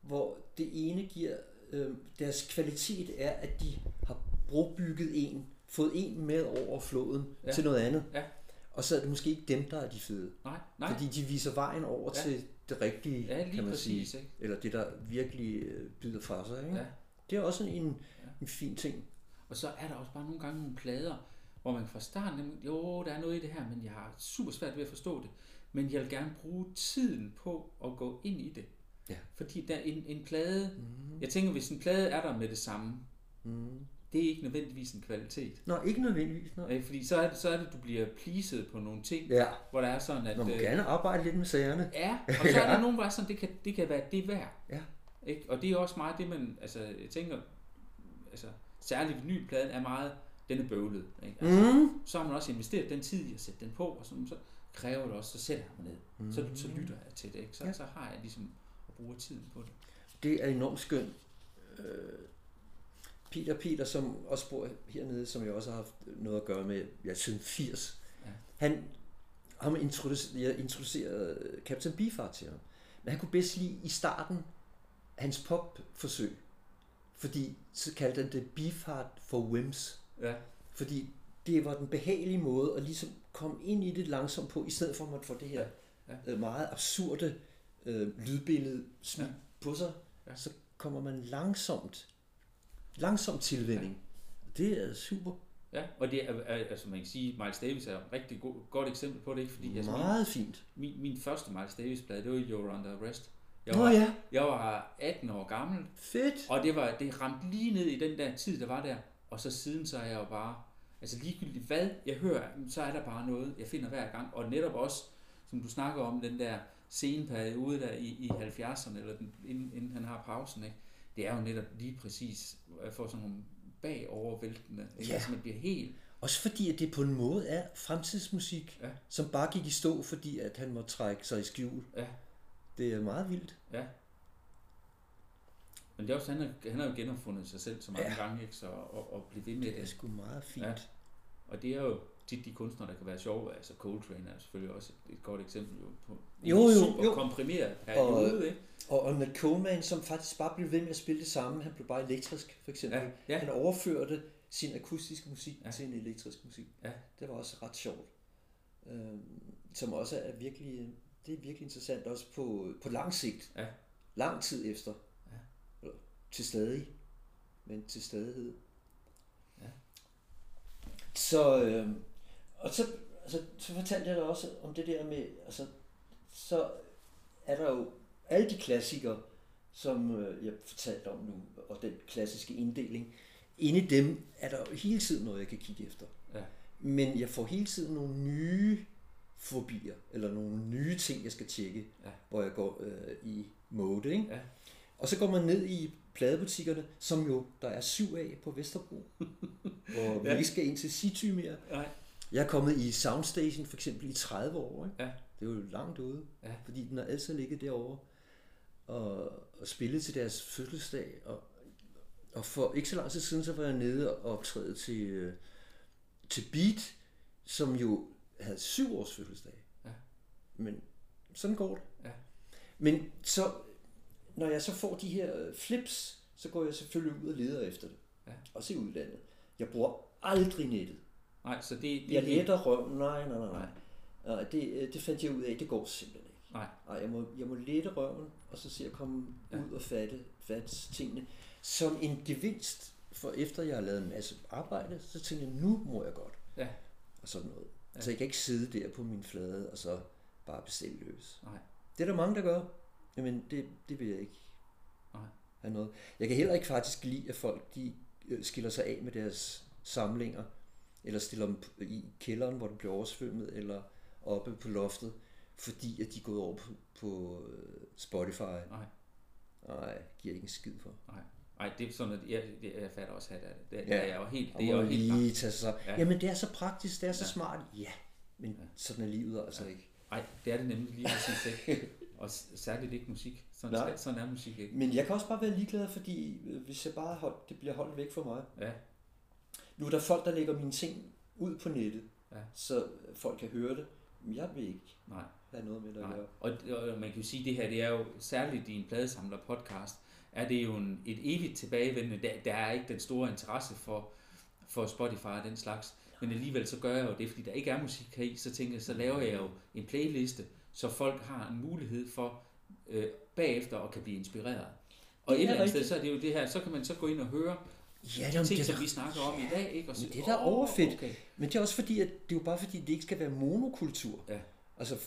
hvor det ene giver, øh, deres kvalitet er, at de har brobygget en, fået en med over floden, ja. Til noget andet. Ja. Og så er det måske ikke dem, der er de fede. Nej, nej. Fordi de viser vejen over, ja. Til det rigtige, ja, kan man præcis, sige. Ikke? Eller det, der virkelig øh, byder fra sig. Ikke? Ja. Det er også en, en, en fin ting. Og så er der også bare nogle gange nogle plader, hvor man fra starten, jo, der er noget i det her, men jeg har super svært ved at forstå det. Men jeg vil gerne bruge tiden på at gå ind i det. Ja. Fordi der en, en plade... Mm. Jeg tænker, hvis en plade er der med det samme, mm. det er ikke nødvendigvis en kvalitet. Nå, ikke nødvendigvis. Nå. Fordi så er, det, så er det, du bliver pleaset på nogle ting, ja. Hvor der er sådan, at... Nå, man må øh, gerne arbejde lidt med sagerne. Ja, og så er der nogen, hvor sådan, det kan, det kan være det værd. Ja. Ikke? Og det er også meget det, man... Altså, jeg tænker... Altså, særligt vinylpladen er meget... Den er bøvlet. Ikke? Altså, mm. Så har man også investeret den tid i at sætte den på, og sådan så... kræver det også, så sætter jeg mig ned. Mm. Så, så lytter jeg til det, ikke? Så, ja. Så har jeg ligesom at bruge tiden på det. Det er enormt skønt. Peter Peter, som også bor hernede, som jeg også har haft noget at gøre med, ja, siden firs, ja. Han har introduceret, introduceret Captain Beefheart til ham. Men han kunne bedst lide i starten hans popforsøg, fordi så kaldte han det Beefheart for Whims. Ja. Fordi det var den behagelige måde at ligesom komme ind i det langsomt på, i stedet for at man får det her, ja, ja. Øh, meget absurde øh, lydbillede smid, ja. På sig, ja. Så kommer man langsomt, langsomt tilvænning. Ja. Det er super. Ja, og det er, altså man kan sige, Miles Davis er et rigtig god, godt eksempel på det, ikke? Fordi, altså, meget min, fint. Min, min første Miles Davis-plade, det var You're Under Arrest. Jeg var, Nå, ja. jeg var atten år gammel. Fedt. Og det, var, det ramte lige ned i den der tid, der var der. Og så siden så er jeg jo bare... Altså ligegyldigt hvad jeg hører, så er der bare noget, jeg finder hver gang. Og netop også, som du snakker om, den der sceneperiode der i, i halvfjerdserne, eller den, inden, inden han har pausen, ikke? Det er jo netop lige præcis for sådan nogle bagovervæltende, ja. Altså man bliver helt... Også fordi, at det på en måde er fremtidsmusik, ja. Som bare gik i stå, fordi at han måtte trække sig i skjul. Ja. Det er meget vildt. Ja. Men det er også, han har, han har jo genopfundet sig selv så mange ja. gange, ikke? Så og, og blive ved med det. Det er sgu meget fint. Ja. Og det er jo tit de kunstnere, der kan være sjove. Altså Coltrane er selvfølgelig også et, et godt eksempel jo på jo, jo, super jo. komprimeret periode, ikke? Og, og Nat Coleman, som faktisk bare blev ved med at spille det samme. Han blev bare elektrisk, for eksempel. Ja. Ja. Han overførte sin akustiske musik ja. til en elektrisk musik. Ja. Det var også ret sjovt. Øhm, som også er virkelig, det er virkelig interessant også på, på lang sigt. Ja. Lang tid efter. Ja. Til stadig. Men til stadighed. Ja. Så, øhm, og så, altså, så fortalte jeg dig også om det der med, altså, så er der jo alle de klassikere, som øh, jeg fortalte om nu, og den klassiske inddeling. Inde i dem er der jo hele tiden noget, jeg kan kigge efter. Ja. Men jeg får hele tiden nogle nye fobier, eller nogle nye ting, jeg skal tjekke, ja. Hvor jeg går øh, i mode. Ikke? Ja. Og så går man ned i pladebutikkerne, som jo der er syv af på Vesterbro, hvor vi ja. ikke skal ind til City mere. Nej. Jeg er kommet i Soundstation for eksempel i tredive år. Ikke? Ja. Det er jo langt ude, ja. Fordi den har altid ligget derovre og, og spillet til deres fødselsdag. Og, og for ikke så lang tid siden, så var jeg nede og optræde til, øh, til Beat, som jo havde syv års fødselsdag. Ja. Men sådan går det. Ja. Men så, når jeg så får de her flips, så går jeg selvfølgelig ud og leder efter det. Ja. Også i udlandet. Jeg bruger aldrig nettet. Nej, så det, det jeg letter helt... røven. Nej, nej, nej. nej. nej. Det, det fandt jeg ud af, det går simpelthen ikke. Nej. Nej, jeg må, jeg må lette røven, og så se at komme ja. ud og fatte, fatte tingene. Som en gevinst, for efter jeg har lavet en masse arbejde, så tænker jeg, nu må jeg godt. Ja. Og sådan noget. Ja. Så jeg kan ikke sidde der på min flade, og så bare bestille løs. Nej. Det er der mange, der gør. Jamen, det, det vil jeg ikke Nej. have noget. Jeg kan heller ikke faktisk lide, at folk de skiller sig af med deres samlinger, eller stiller dem i kælderen, hvor den bliver oversvømmet, eller oppe på loftet, fordi at de er gået over på, på Spotify. Nej. Nej, giver ikke en skid for. Nej. Nej, det er sådan, at jeg, jeg fatter også, at det, det, ja. det er jo helt... Det er jo helt sig. Ja. Jamen, det er så praktisk, det er så ja. smart. Ja, men ja. sådan er livet altså ja. ikke. Nej, det er det nemlig lige præcis ikke. Og særligt ikke musik. Sådan, Nej. sådan er musik ikke. Men jeg kan også bare være ligeglad, fordi hvis jeg bare holdt, det bliver holdt væk fra mig. Ja. Nu er der folk, der lægger mine ting ud på nettet, ja. så folk kan høre det. Jeg vil ikke Nej. have noget med det at gøre. Og, og man kan jo sige, at det her det er jo særligt i en pladesamler-podcast, er det jo en, et evigt tilbagevendende. Der, der er ikke den store interesse for, for Spotify og den slags. Men alligevel så gør jeg jo det, fordi der ikke er musik her i, så tænker jeg, så laver jeg jo en playliste, så folk har en mulighed for øh, bagefter at kan blive inspireret. Og et eller andet sted, så er det jo det her, så kan man så gå ind og høre ja, jamen, ting, det der, som vi snakker om ja, i dag. Ikke? Og så, men det er da oh, overfedt. Okay. Men det er også fordi, at det er jo bare fordi, det ikke skal være monokultur. Ja. Altså,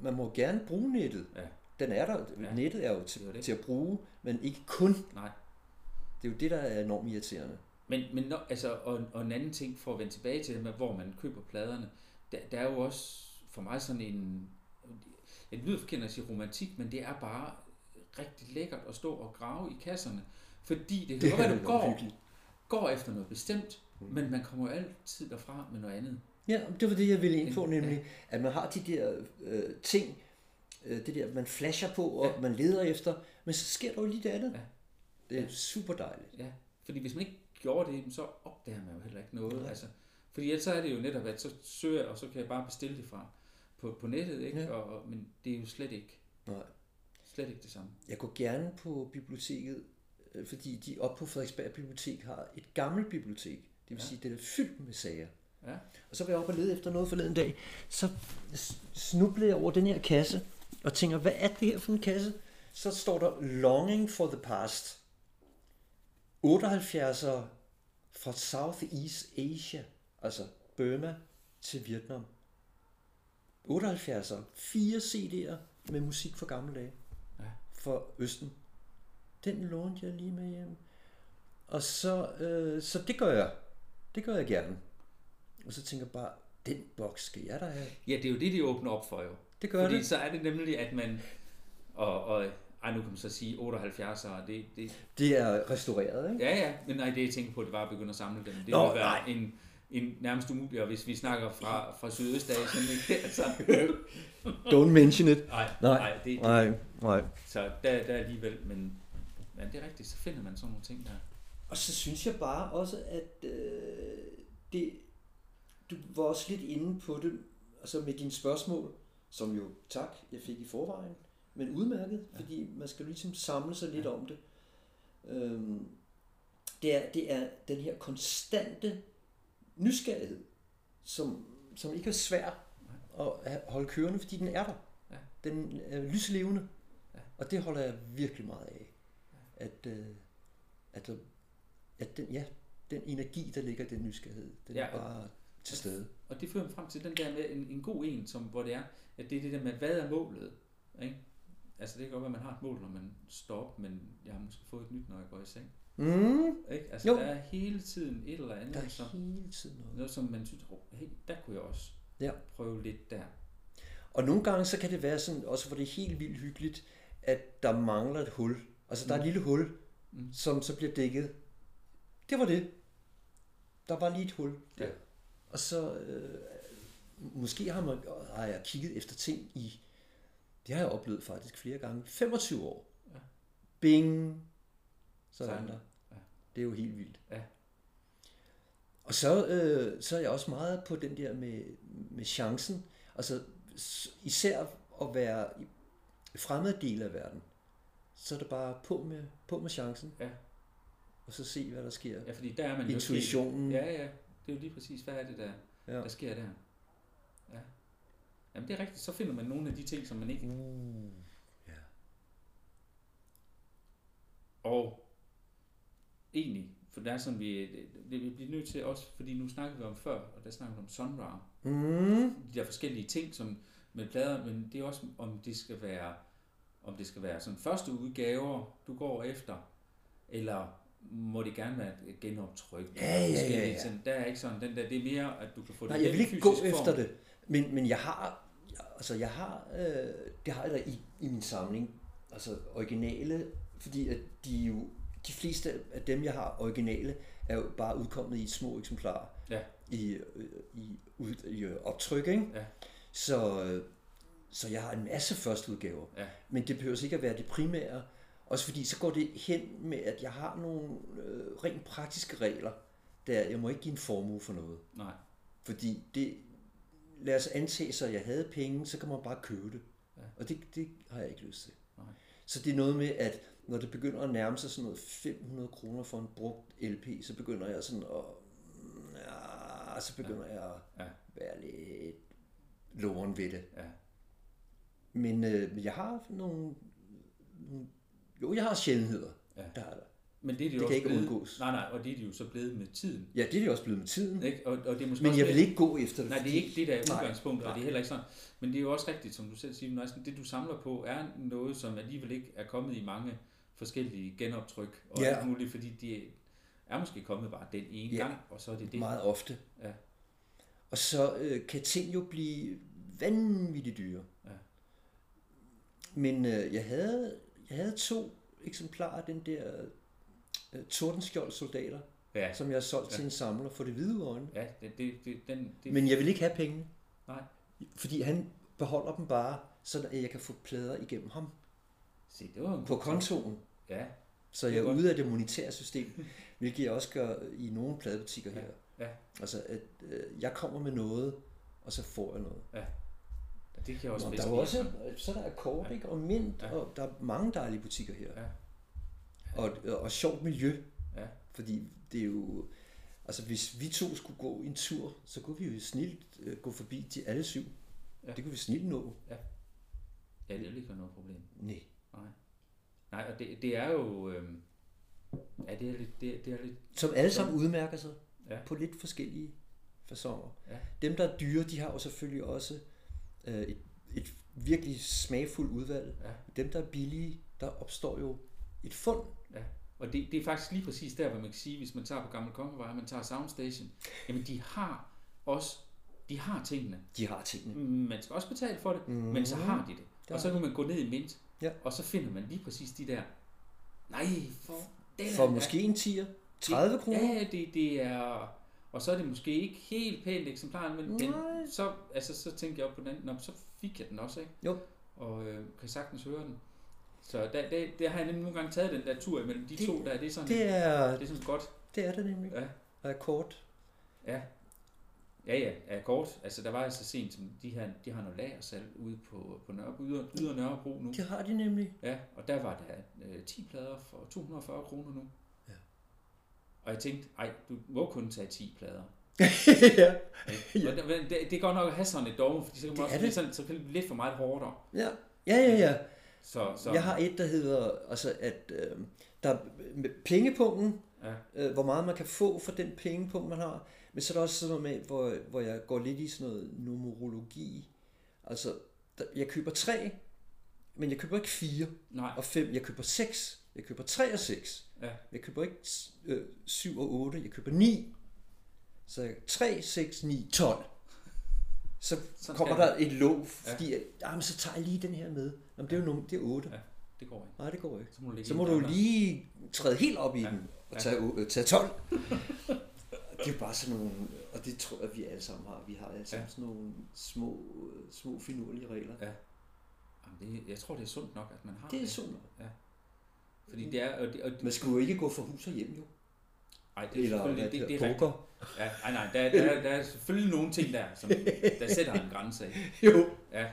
man må gerne bruge nettet. Ja. Den er der. Ja. Nettet er jo til, er til at bruge, men ikke kun. Nej. Det er jo det, der er enormt irriterende. Men, men når, altså, og, og en anden ting for at vende tilbage til, med, hvor man køber pladerne, der, der er jo også for mig sådan en, jeg lyder forkert, når jeg siger romantik, men det er bare rigtig lækkert at stå og grave i kasserne, fordi det, det hører, hvad du går, går efter noget bestemt, mm. men man kommer jo altid derfra med noget andet. Ja, det var det, jeg ville ind på, nemlig, ja. at man har de der øh, ting, øh, det der, man flasher på, og ja. man leder efter, men så sker der jo lige det andet. Ja. Det er ja. super dejligt. Ja, fordi hvis man ikke gjorde det, så opdager man jo heller ikke noget. Ja. Altså, fordi ellers er det jo netop, at så søger og så kan jeg bare bestille det fra på, på nettet, ikke? Ja. Og, og, men det er jo slet ikke, Nej. slet ikke det samme. Jeg går gerne på biblioteket, fordi de oppe på Frederiksberg Bibliotek har et gammelt bibliotek, det vil ja. sige, det er fyldt med sager. Ja. Og så var jeg oppe og lede efter noget forleden dag, så snublede jeg over den her kasse, og tænker, hvad er det her for en kasse? Så står der Longing for the Past. otteoghalvfjerdsere fra Southeast Asia, altså Burma til Vietnam. otteoghalvfjerdsere, fire C D'er med musik fra gamle dage, ja. fra Østen. Den lånte jeg lige med hjem. Og så, øh, så det gør jeg. Det gør jeg gerne. Og så tænker jeg bare, den boks skal jeg da have. Ja, det er jo det, de åbner op for jo. Det gør Fordi det. Så er det nemlig, at man... Og, og ej, nu kan man så sige otteoghalvfjerdsere, det, det... Det er restaureret, ikke? Ja, ja. Men nej, det jeg tænker på, at det var at begynde at samle dem. Det Nå, vil være nej. En, en nærmest umulig, og hvis vi snakker fra, fra Sydøstasien, ikke? Altså... Don't mention it. Nej, nej, nej. Det, det. Nej, nej. Så der, der alligevel, men... Ja, det er rigtigt, så finder man sådan nogle ting der. Og så synes jeg bare også, at øh, det... Du var også lidt inde på det, altså med dine spørgsmål, som jo, tak, jeg fik i forvejen, men udmærket, ja. Fordi man skal ligesom samle sig lidt ja. Om det. Øhm, det, er, det er den her konstante nysgerrighed, som, som ikke er svær at holde kørende, fordi den er der. Ja. Den er lyslevende, ja. Og det holder jeg virkelig meget af. Ja. At, øh, at, at den, ja, den energi, der ligger i den nysgerrighed, den ja. Er bare... til stede. Og det fører mig frem til den der med en, en god en, som, hvor det er, at det er det der med, hvad er målet? Ikke? Altså det kan godt være, at man har et mål, når man står, men jeg har måske fået et nyt, når jeg går i seng. Mm. Ikke? Altså jo. Der er hele tiden et eller andet. Der er som, hele tiden noget. Noget, som man synes, oh, hey, der kunne jeg også ja. Prøve lidt der. Og nogle gange, så kan det være sådan, også hvor det er helt vildt hyggeligt, at der mangler et hul. Altså der mm. er et lille hul, mm. som så bliver dækket. Det var det. Der var lige et hul der. Ja. Og så, øh, måske har, man, har jeg kigget efter ting i, det har jeg oplevet faktisk flere gange, femogtyve år. Ja. Bing! Sådan der. Ja. Det er jo helt vildt. Ja. Og så, øh, så er jeg også meget på den der med, med chancen. Altså især at være i fremmede dele af verden. Så er det bare på med, på med chancen. Ja. Og så se, hvad der sker. Ja, fordi der er man intuitionen. Ja, ja. Det er jo lige præcis, hvad er det, der, ja. Der sker der? Ja. Jamen det er rigtigt, så finder man nogle af de ting, som man ikke... Uh, yeah. Og egentlig, for der er sådan, vi, vi bliver nødt til også, fordi nu snakkede vi om før, og der snakkede vi om Sun Ra. Mm. De der forskellige ting som med plader, men det er også, om det skal være, om det skal være sådan første udgaver, du går efter, eller... må det gerne være genoptryk. Ja, ja, ja, ja. Der er ikke sådan den der, det er mere, at du kan få det. Nej, jeg vil ikke gå form. Efter det, men men jeg har, altså jeg har, øh, det har jeg da i i min samling, altså originale, fordi at de jo, de fleste af dem jeg har originale er jo bare udkommet i små eksemplarer, ja. i i, ud, i optryk, ikke? Ja. Så så jeg har en masse førsteudgaver, ja. Men det behøver ikke at være det primære. Også fordi, så går det hen med, at jeg har nogle øh, rent praktiske regler, der jeg må ikke give en formue for noget. Nej. Fordi det, lad os antage sig, at jeg havde penge, så kan man bare købe det. Ja. Og det, det har jeg ikke lyst til. Nej. Så det er noget med, at når det begynder at nærme sig sådan noget fem hundrede kroner for en brugt L P, så begynder jeg sådan at, ja, så begynder ja. Jeg at ja. Være lidt loren ved det. Ja. Men øh, jeg har nogle, nogle jo, jeg har sjældenheder, ja. Der er der. Men det er de det jo kan ikke blevet, undgås. Nej, nej, og det er de jo så blevet med tiden. Ja, det er de også blevet med tiden. Ikke? Og, og det er måske men jeg vil ikke gå efter det. Nej, det er ikke det, der er udgangspunktet, og det er heller ikke sådan. Men det er jo også rigtigt, som du selv siger, det du samler på er noget, som alligevel ikke er kommet i mange forskellige genoptryk. Og ja. Muligt, fordi det er måske kommet bare den ene ja. Gang, og så er det det. Meget ofte. Ja. Og så øh, kan ting jo blive vanvittigt dyre. Ja. Men øh, jeg havde... Jeg havde to eksemplarer af den der uh, Tordenskjold soldater, ja. Som jeg har solgt ja. Til en samler for det hvide øjne. Ja, det, det, det, den, det... Men jeg vil ikke have penge. Nej. Fordi han beholder dem bare, så jeg kan få plader igennem ham. Se, det var på kontoen. Ja. Så jeg er ude af det monetære system, hvilket jeg også gør i nogle pladebutikker ja. Her. Ja. Altså, at øh, jeg kommer med noget, og så får jeg noget. Ja. Det kan også nå, der er også, så der er Kort, ja. Og Mint, ja. Og der er mange dejlige butikker her. Ja. Ja. Og, og sjovt miljø, ja. Fordi det er jo, altså hvis vi to skulle gå en tur, så kunne vi jo snilt uh, gå forbi de alle syv. Ja. Det kunne vi snilt nå. Ja, ja det er jo ikke noget problem. Nej. Nej, Nej og det, det er jo, øh, ja det er lidt, det, det er lidt... Som alle sammen udmærker sig ja. På lidt forskellige faconer. Ja. Dem der er dyre, de har jo selvfølgelig også... Et, et virkelig smagfuldt udvalg. Ja. Dem, der er billige, der opstår jo et fund. Ja. Og det, det er faktisk lige præcis der, hvor man kan sige, hvis man tager på Gammel Kongevej, man tager Soundstation, jamen de har også, de har tingene. De har tingene. Man skal også betale for det, mm-hmm. men så har de det. Der. Og så kan man gå ned i mint, ja. Og så finder man lige præcis de der, nej, for, for måske en tier, tredive kroner. Ja, det, det er... Og så er det måske ikke helt pænt eksemplaren, men den, så, altså, så tænkte jeg op på den anden, så fik jeg den også, ikke? Jo. Og øh, kan sagtens høre den. Så der, der, der har jeg nemlig nogle gange taget den der tur imellem de det, to der, det er sådan det er, det er sådan godt. Det er det nemlig. Ja. Og akkord. Ja. Ja, ja, akkord. Altså der var jeg så sent, som de her, de har noget lagersalg ude på, på Nørre, yder, yder Nørrebro nu. Det har de nemlig. Ja, og der var der øh, ti plader for to hundrede og fyrre kroner nu. Og jeg tænkte, ej, du må kun tage ti plader. ja. Ja. Det, det er godt nok at have sådan et dogme, fordi så kan man også blive sådan, så kan det blive lidt for meget hårdere. Ja, ja, ja. ja. Så, så. Jeg har et, der hedder, altså at øh, der er pengepunkten, ja. øh, hvor meget man kan få for den pengepunkt, man har. Men så er der også sådan noget med, hvor, hvor jeg går lidt i sådan noget numerologi. Altså, der, jeg køber tre, men jeg køber ikke fire Nej. og fem. Jeg køber seks. Jeg køber tre og seks. Ja. Jeg køber ikke øh, syv og otte. Jeg køber ni. Så tre, seks, ni, tolv. Så sådan kommer der et låg, fordi ja. Så tager jeg lige den her med. Jamen, det er jo nummer, det er otte. Ja, det går ikke. Nej, det går ikke. Så må du, så må du lige træde helt op i ja. Den og tage, øh, tage tolv. Det er jo bare sådan nogle, og det tror jeg, vi alle sammen har. Vi har alle sammen ja. Sådan nogle små, små finurlige regler. Ja. Jamen, det, jeg tror, det er sundt nok, at man har det. Det er sundt nok. Ja. Fordi det er, og det, og man skulle jo ikke gå fra hus og hjem, jo. Nej, det er selvfølgelig det, det, det er poker. Ja, nej, nej, der, der, der er selvfølgelig nogle ting der, som der sætter en grænse af. Jo. Ja,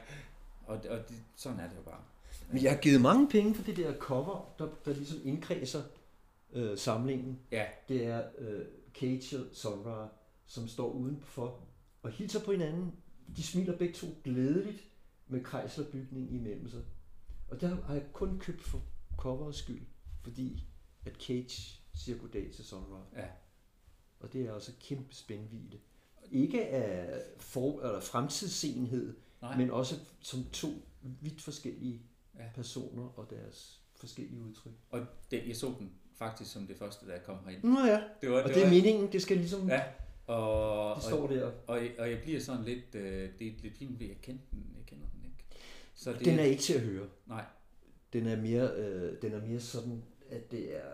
og, og det, sådan er det jo bare. Ja. Men jeg har givet mange penge for det der cover, der, der ligesom indkredser øh, samlingen. Ja. Det er øh, Cage og Sun Ra, som står udenfor og hilser på hinanden. De smiler begge to glædeligt med krejslerbygning imellem sig. Og der har jeg kun købt for coverets skyld, fordi at Cage siger goddag til Sun Ra. Ja. Og det er også kæmpe spændvidde. Ikke af for, eller fremtidssenhed, nej. Men også som to vidt forskellige ja. Personer og deres forskellige udtryk. Og det, jeg så den faktisk som det første, der kom herind. Nå ja, det var, og det, det er var... meningen, det skal ligesom... Ja. Og, det står og, der. Og, og jeg bliver sådan lidt... Øh, det er lidt fint ved, at jeg kender den, jeg kender den ikke. Så det, den er ikke til at høre. Nej. Den er mere, øh, den er mere sådan, at det er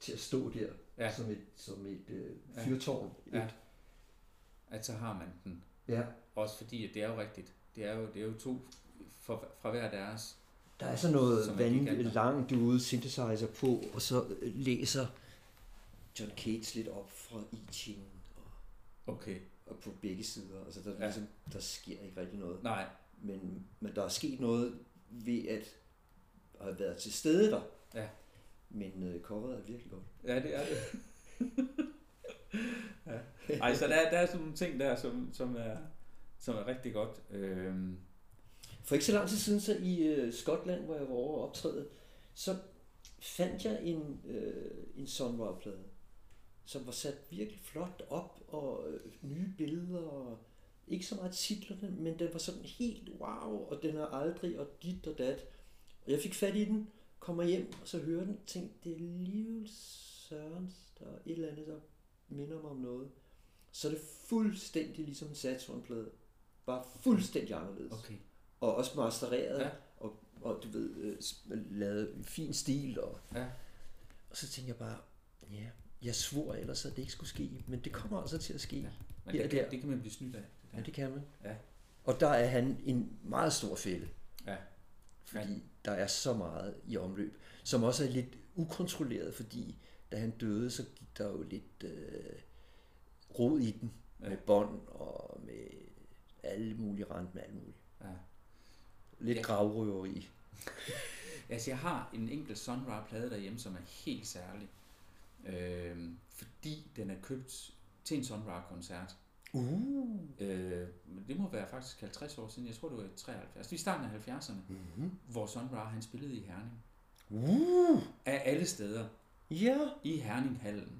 til at stå der, ja. Som et, som et øh, fyrtårn. Ja. Ja. At så har man den. Ja. Også fordi, at det er jo rigtigt. Det er jo, det er jo to fra, fra hver deres. Der er så noget vanligt langt ude synthesizer på, og så læser John Cage lidt op fra I Ching. Og, okay. Og på begge sider. Altså, der, ja. Ligesom, der sker ikke rigtig noget. Nej. Men, men der er sket noget ved, at og har været til stede der. Ja. Men øh, coveret er virkelig godt. Ja, det er det. ja. Ej, så der, der er sådan nogle ting der, som, som, er, som er rigtig godt. Øhm. For ikke så lang tid siden, så i øh, Skotland, hvor jeg var over og optræde, så fandt jeg en, øh, en Sun Ra-plade, som var sat virkelig flot op, og øh, nye billeder, og ikke så meget titlerne, men den var sådan helt wow, og den er aldrig, og dit og dat. Jeg fik fat i den, kommer hjem, og så hører den, tænkte, det er alligevel Sørens, der er et eller andet, der minder mig om noget. Så er det fuldstændig ligesom en Saturn-plade. Bare fuldstændig anderledes. Okay. Og også mastereret, ja. og, og du ved, lavet en fin stil. Og, ja. Og så tænkte jeg bare, ja, jeg svor ellers, at det ikke skulle ske, men det kommer altså til at ske. Ja. Men det, kan, det kan man blive snydt af. Det ja, det kan man. Ja. Og der er han en meget stor fælde. Ja. Fordi der er så meget i omløb, som også er lidt ukontrolleret, fordi da han døde, så gik der jo lidt øh, rod i den, ja. Med bånd og med alle mulige rent med alle mulige. Ja. Lidt ja. Gravrøveri. Altså jeg har en enkelt Sun Ra-plade derhjemme, som er helt særlig, øh, fordi den er købt til en Sun Ra-koncert. Uh. Øh, det må være faktisk halvtreds år siden. Jeg tror det var treoghalvfjerds. Altså i starten af halvfjerdserne, mm-hmm. hvor Sun Ra han spillede i Herning. Uh. Af alle steder. Ja. Yeah. I Herninghallen.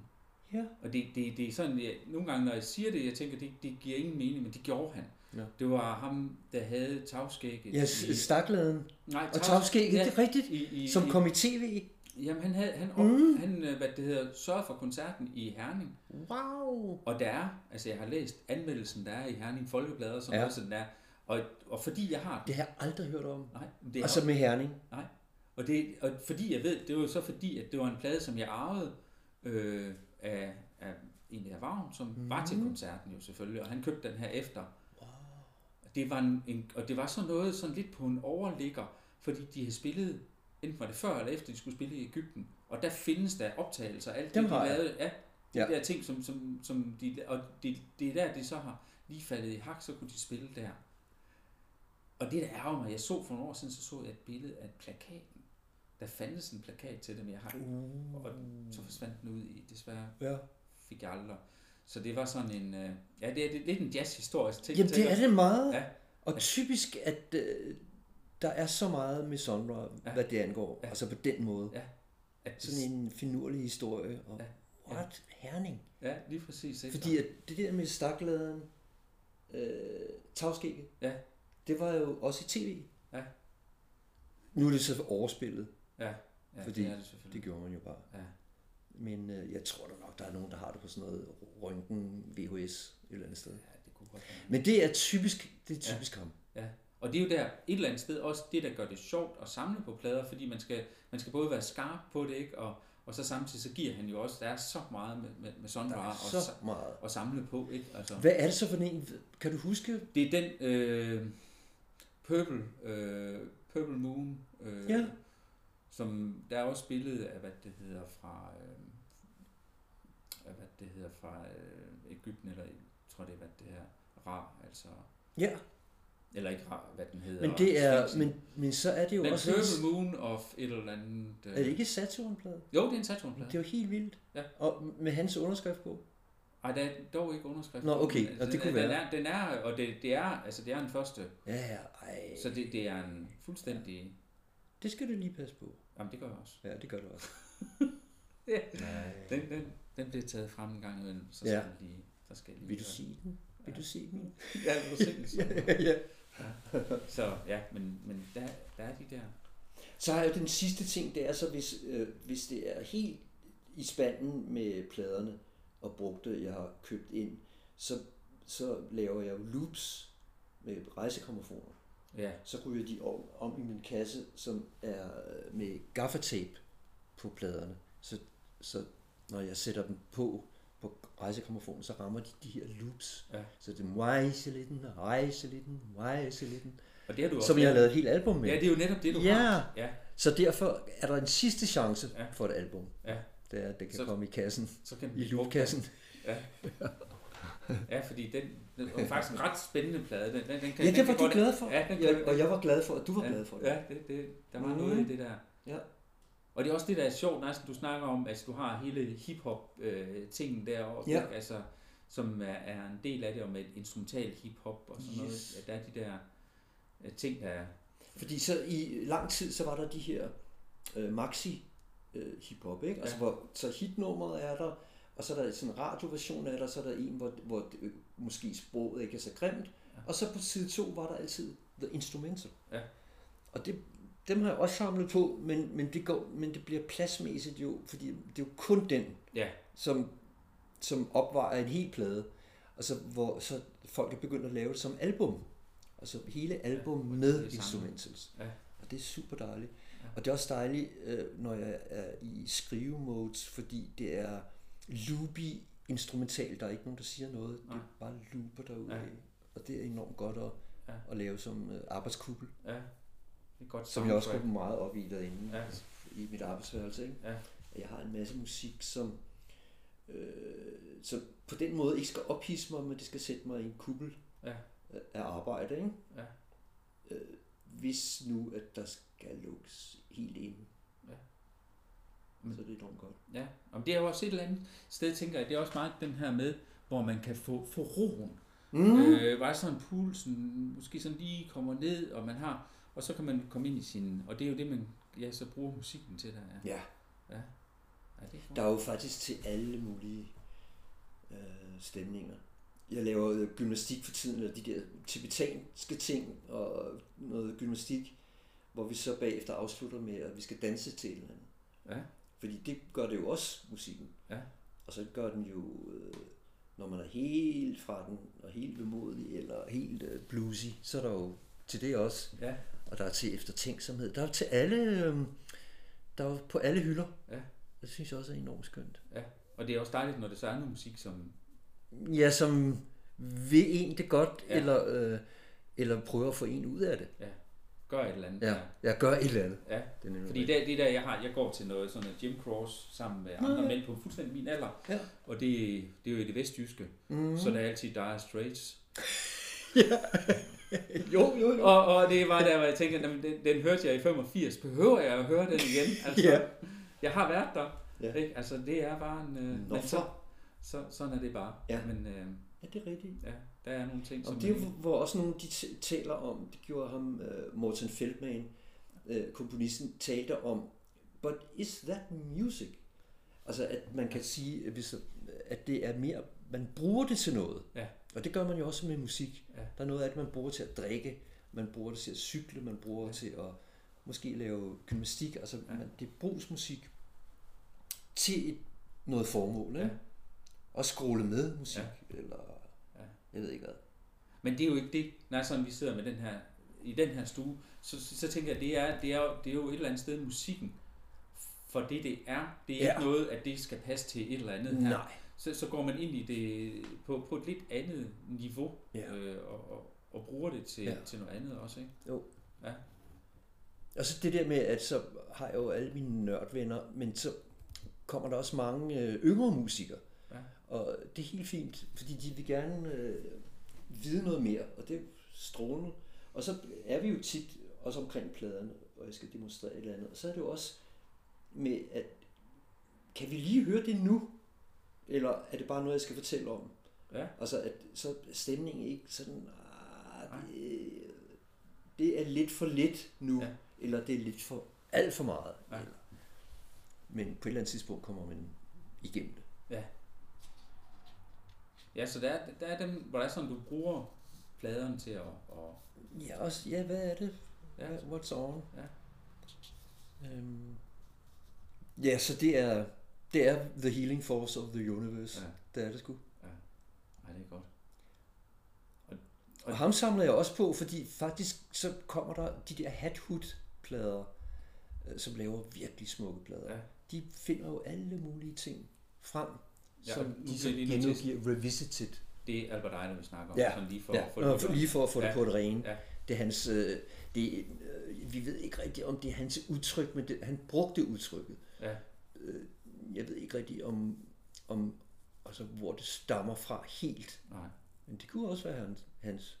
Ja. Yeah. Og det, det, det er sådan, jeg, nogle gange når jeg siger det, jeg tænker det, det giver ingen mening, men det gjorde han. Ja. Det var ham der havde tavskægget. Ja, stakladen. Nej, tavs- og tavskægget, ja, det er rigtigt. I, i, som kom i tv. Jamen, han havde, han, op, mm. han hvad det hedder, sørgede for koncerten i Herning. Wow! Og der er, altså jeg har læst anmeldelsen, der er i Herning Folkeblader, som ja. også den er. Og, og fordi jeg har... Det har jeg aldrig hørt om. Nej. Det altså også, med Herning? Nej. Og, det, og fordi jeg ved, det var jo så fordi, at det var en plade, som jeg arvede øh, af, af en af Vagn, som mm. var til koncerten jo selvfølgelig, og han købte den her efter. Wow. Det var en, en, og det var så noget sådan lidt på en overligger, fordi de havde spillet... Enten var det før eller efter, de skulle spille i Egypten. Og der findes der optagelser af alt det, de lavede af de ja. der ting, som, som, som de... Og det, det er der, de så har lige faldet i hak, så kunne de spille der. Og det, der ærger mig, jeg så for nogle år siden, så så jeg et billede af plakaten. Der fandtes en plakat til dem, jeg har. Uh. Og den, så forsvandt den ud i, desværre. Ja. Fik jeg aldrig. Så det var sådan en... Ja, det er lidt en jazzhistorisk ting. Jamen, det er det meget. Ja. Og typisk, at... Der er så meget med Sun Ra, ja. hvad det angår, ja. altså på den måde. Ja. Sådan en finurlig historie, og ja. what, Herning. Ja, lige præcis. Efter. Fordi at det der med stakladeren, øh, tagskægget, ja. det var jo også i tv. Ja. Nu er det så overspillet, ja. Ja, fordi det, det, det gjorde man jo bare. Ja. Men øh, jeg tror da nok, der er nogen, der har det på sådan noget røntgen, V H S et eller andet sted. Ja, det kunne godt være. Men det er typisk, det er typisk ja. ham. Ja. Og det er jo der et eller andet sted også det, der gør det sjovt at samle på plader, fordi man skal, man skal både være skarp på det, ikke? Og, og så samtidig så giver han jo også, der er så meget med, med, med Sun Ra og, så meget. og samle på. Ikke? Altså, hvad er det så for en, kan du huske? Det er den øh, Purple, øh, Purple Moon, øh, ja. som der er også spillet af, hvad det hedder fra, øh, hvad det hedder fra øh, Egypten, eller jeg tror det er, hvad det her Ra, altså... Ja. Eller ikke har, hvad den hedder. Men, det er, men, men så er det jo den også... Den Purple Moon of et eller andet... Øh... Er det ikke en Saturn-plade? Jo, det er en Saturn-plade. Det er jo helt vildt. Ja. Og med hans underskrift på? Nej, der er dog ikke underskrift på. Nå, okay. Den, og den, det kunne den, være. Den er, den er, og det, det er, altså det er den første. Ja, ej. Så det, det er en fuldstændig... Ja. Det skal du lige passe på. Jamen, det gør jeg også. Ja, det gør du også. ja. den, den, den bliver taget frem en gang imellem, så skal ja. den lige... Så skal lige Vil du sige den? Vil du se den? Ja, vil du se den? ja, ja. Ja. Så ja, men, men der, der er de der. Så har jeg jo den sidste ting, det er så, hvis, øh, hvis det er helt i spanden med pladerne og brugte, jeg har købt ind, så, så laver jeg jo loops med rejsekrammofoner. Ja. Så ryger de om, om i min kasse, som er med gaffatape på pladerne. Så, så når jeg sætter dem på, på rejsekrammofonen, så rammer de de her loops. Ja. Så det er rejselitten, rejselitten, rejselitten. Og det har du også. Som jeg har lavet et helt album med. Ja, det er jo netop det, du ja. har. Ja. Så derfor er der en sidste chance ja. for et album. Ja. Det er, at det kan så, komme i kassen. Så kan I loopkassen. Ja. ja, fordi den, den var faktisk en ret spændende plade. Den, den, den kan, ja, det var den, du glad for. Ja, den, ja, den, og jeg var glad for, og du var ja, glad for det. Ja, det, det, der var mm. noget i det der. Ja. Og det er også det, der er sjovt, næsten du snakker om, at altså, du har hele hiphop-tingen øh, derovre, ja. altså, som er, er en del af det, og med et instrumental hiphop og sådan yes. noget. Der er de der øh, ting, der er... Fordi så i lang tid, så var der de her øh, maxi-hiphop, øh, ikke? Altså, ja. hvor, så hitnummeret er der, og så er der sådan en radioversion af der, så er der en, hvor, hvor øh, måske sproget ikke er så grimt. Ja. Og så på side to var der altid The Instrumental. Ja. Og det... Dem har jeg også samlet på, men, men, det, går, men det bliver pladsmæssigt jo, fordi det er jo kun den, ja. som, som opvejer en hel plade, og så, hvor så folk er begyndt at lave det som album. Altså hele album ja, med instrumentals. Ja. Og det er super dejligt. Ja. Og det er også dejligt, når jeg er i skrivemodes, fordi det er loopy instrumental. Der er ikke nogen, der siger noget. Ja. Det er bare looper derude. Ja. Og det er enormt godt at, ja. at lave som arbejdskubbel. Ja. Godt som jeg også går meget op i derinde ja. altså, i mit arbejdsværelse. Ikke? Ja. Jeg har en masse musik, som, øh, som på den måde ikke skal ophidse mig, men det skal sætte mig i en kuppel ja. af arbejde. Ikke? Ja. Øh, hvis nu, at der skal lukkes helt ind. Ja. Mm. Så det er enormt godt. Ja. Om det er jo også et eller andet sted, tænker jeg, det er også meget den her med, hvor man kan få, få roen. Mm. Øh, var sådan pulsen, måske sådan lige kommer ned, og man har... Og så kan man komme ind i sin... Og det er jo det, man ja, så bruger musikken til der. Ja. ja. ja. ja det er der er jo faktisk til alle mulige øh, stemninger. Jeg laver gymnastik for tiden, eller de der tibetanske ting, og noget gymnastik, hvor vi så bagefter afslutter med, at vi skal danse til et eller andet. Ja. Fordi det gør det jo også, musikken. Ja. Og så gør den jo, når man er helt fra den, og helt vemodig, eller helt bluesy, så er der jo til det også. Ja. Og der er til eftertænksomhed. Der er til alle, der er på alle hylder. Ja. Det synes jeg også er enormt skønt. Ja. Og det er også dejligt, når det så er noget musik, som... Ja, som vil en det godt, ja. eller, øh, eller prøver at få en ud af det. Ja. Gør et eller andet. Ja, jeg gør et eller andet. Ja. Det er fordi det, det der, jeg har, jeg går til noget sådan Jim Cross sammen med andre ja. mænd på fuldstændig min alder. Ja. Og det, det er jo i det vestjyske. Mm. Så der er altid Dire Straits. Ja. Jo, jo, jo. Og, og det var der, hvor jeg tænkte, den, den hørte jeg i femogfirs. Behøver jeg at høre den igen? Altså, ja. Jeg har været der. Ja. Ikke? Altså, det er bare en... Nå, så, så, sådan er det bare. Ja. Men, øh, ja, det er rigtigt. Ja, der er nogle ting, og som... det er jo, hvor også nogle, de t- taler om, det gjorde ham, uh, Morten Feldman, uh, komponisten, talte om, but is that music? Altså, at man kan sige, at det er mere, man bruger det til noget. Ja. Og det gør man jo også med musik. Ja. Der er noget af det, man bruger til at drikke, man bruger det til at cykle, man bruger ja. til at måske lave gymnastik, altså ja. man, det er brugsmusik til et, noget formål, ikke? Ja. Og scrolle med musik, ja. eller ja. jeg ved ikke hvad. Men det er jo ikke det, når sådan vi sidder med den her, i den her stue, så, så, så tænker jeg, det er, det, er, det er jo et eller andet sted musikken, for det det er, det er ja. ikke noget, at det skal passe til et eller andet her. Nej. Så, så går man ind i det på, på et lidt andet niveau, ja. øh, og, og, og bruger det til, ja. til noget andet også, ikke? Jo. Ja. Og så det der med, at så har jeg jo alle mine nørdvenner, men så kommer der også mange øh, yngre musikere. Ja. Og det er helt fint, fordi de vil gerne øh, vide noget mere, og det er strålende. Og så er vi jo tit også omkring pladerne, og jeg skal demonstrere et eller andet. Og så er det jo også med, at kan vi lige høre det nu? Eller er det bare noget, jeg skal fortælle om? Ja. Altså, at så stemningen ikke sådan, ah, det, det er lidt for lidt nu, ja. eller det er lidt for alt for meget. Ja. Men på et eller andet tidspunkt kommer man igennem det. Ja. Ja, så der er, der er dem, hvor der er sådan, du bruger pladerne til at... Og... Ja, også, ja, hvad er det? Ja. What's on? Ja. Øhm. Ja, så det er, det er the healing force of the universe. Ja. Det er det sgu. Ja, ej, det er godt. Og, og... og ham samler jeg også på, fordi faktisk så kommer der de der Hat-Hut-plader, som laver virkelig smukke plader. Ja. De finder jo alle mulige ting frem, ja, som de så genudgiver revisited. Det er Albert Ayler, vi snakker om, ja. sådan lige for, ja. for, for, lige for at få ja. det på et rene. Ja. Det er hans, det er, vi ved ikke rigtigt, om det er hans udtryk, men det, han brugte udtrykket. Ja. Jeg ved ikke rigtigt, om, om altså, hvor det stammer fra helt. Nej. Men det kunne også være hans. hans.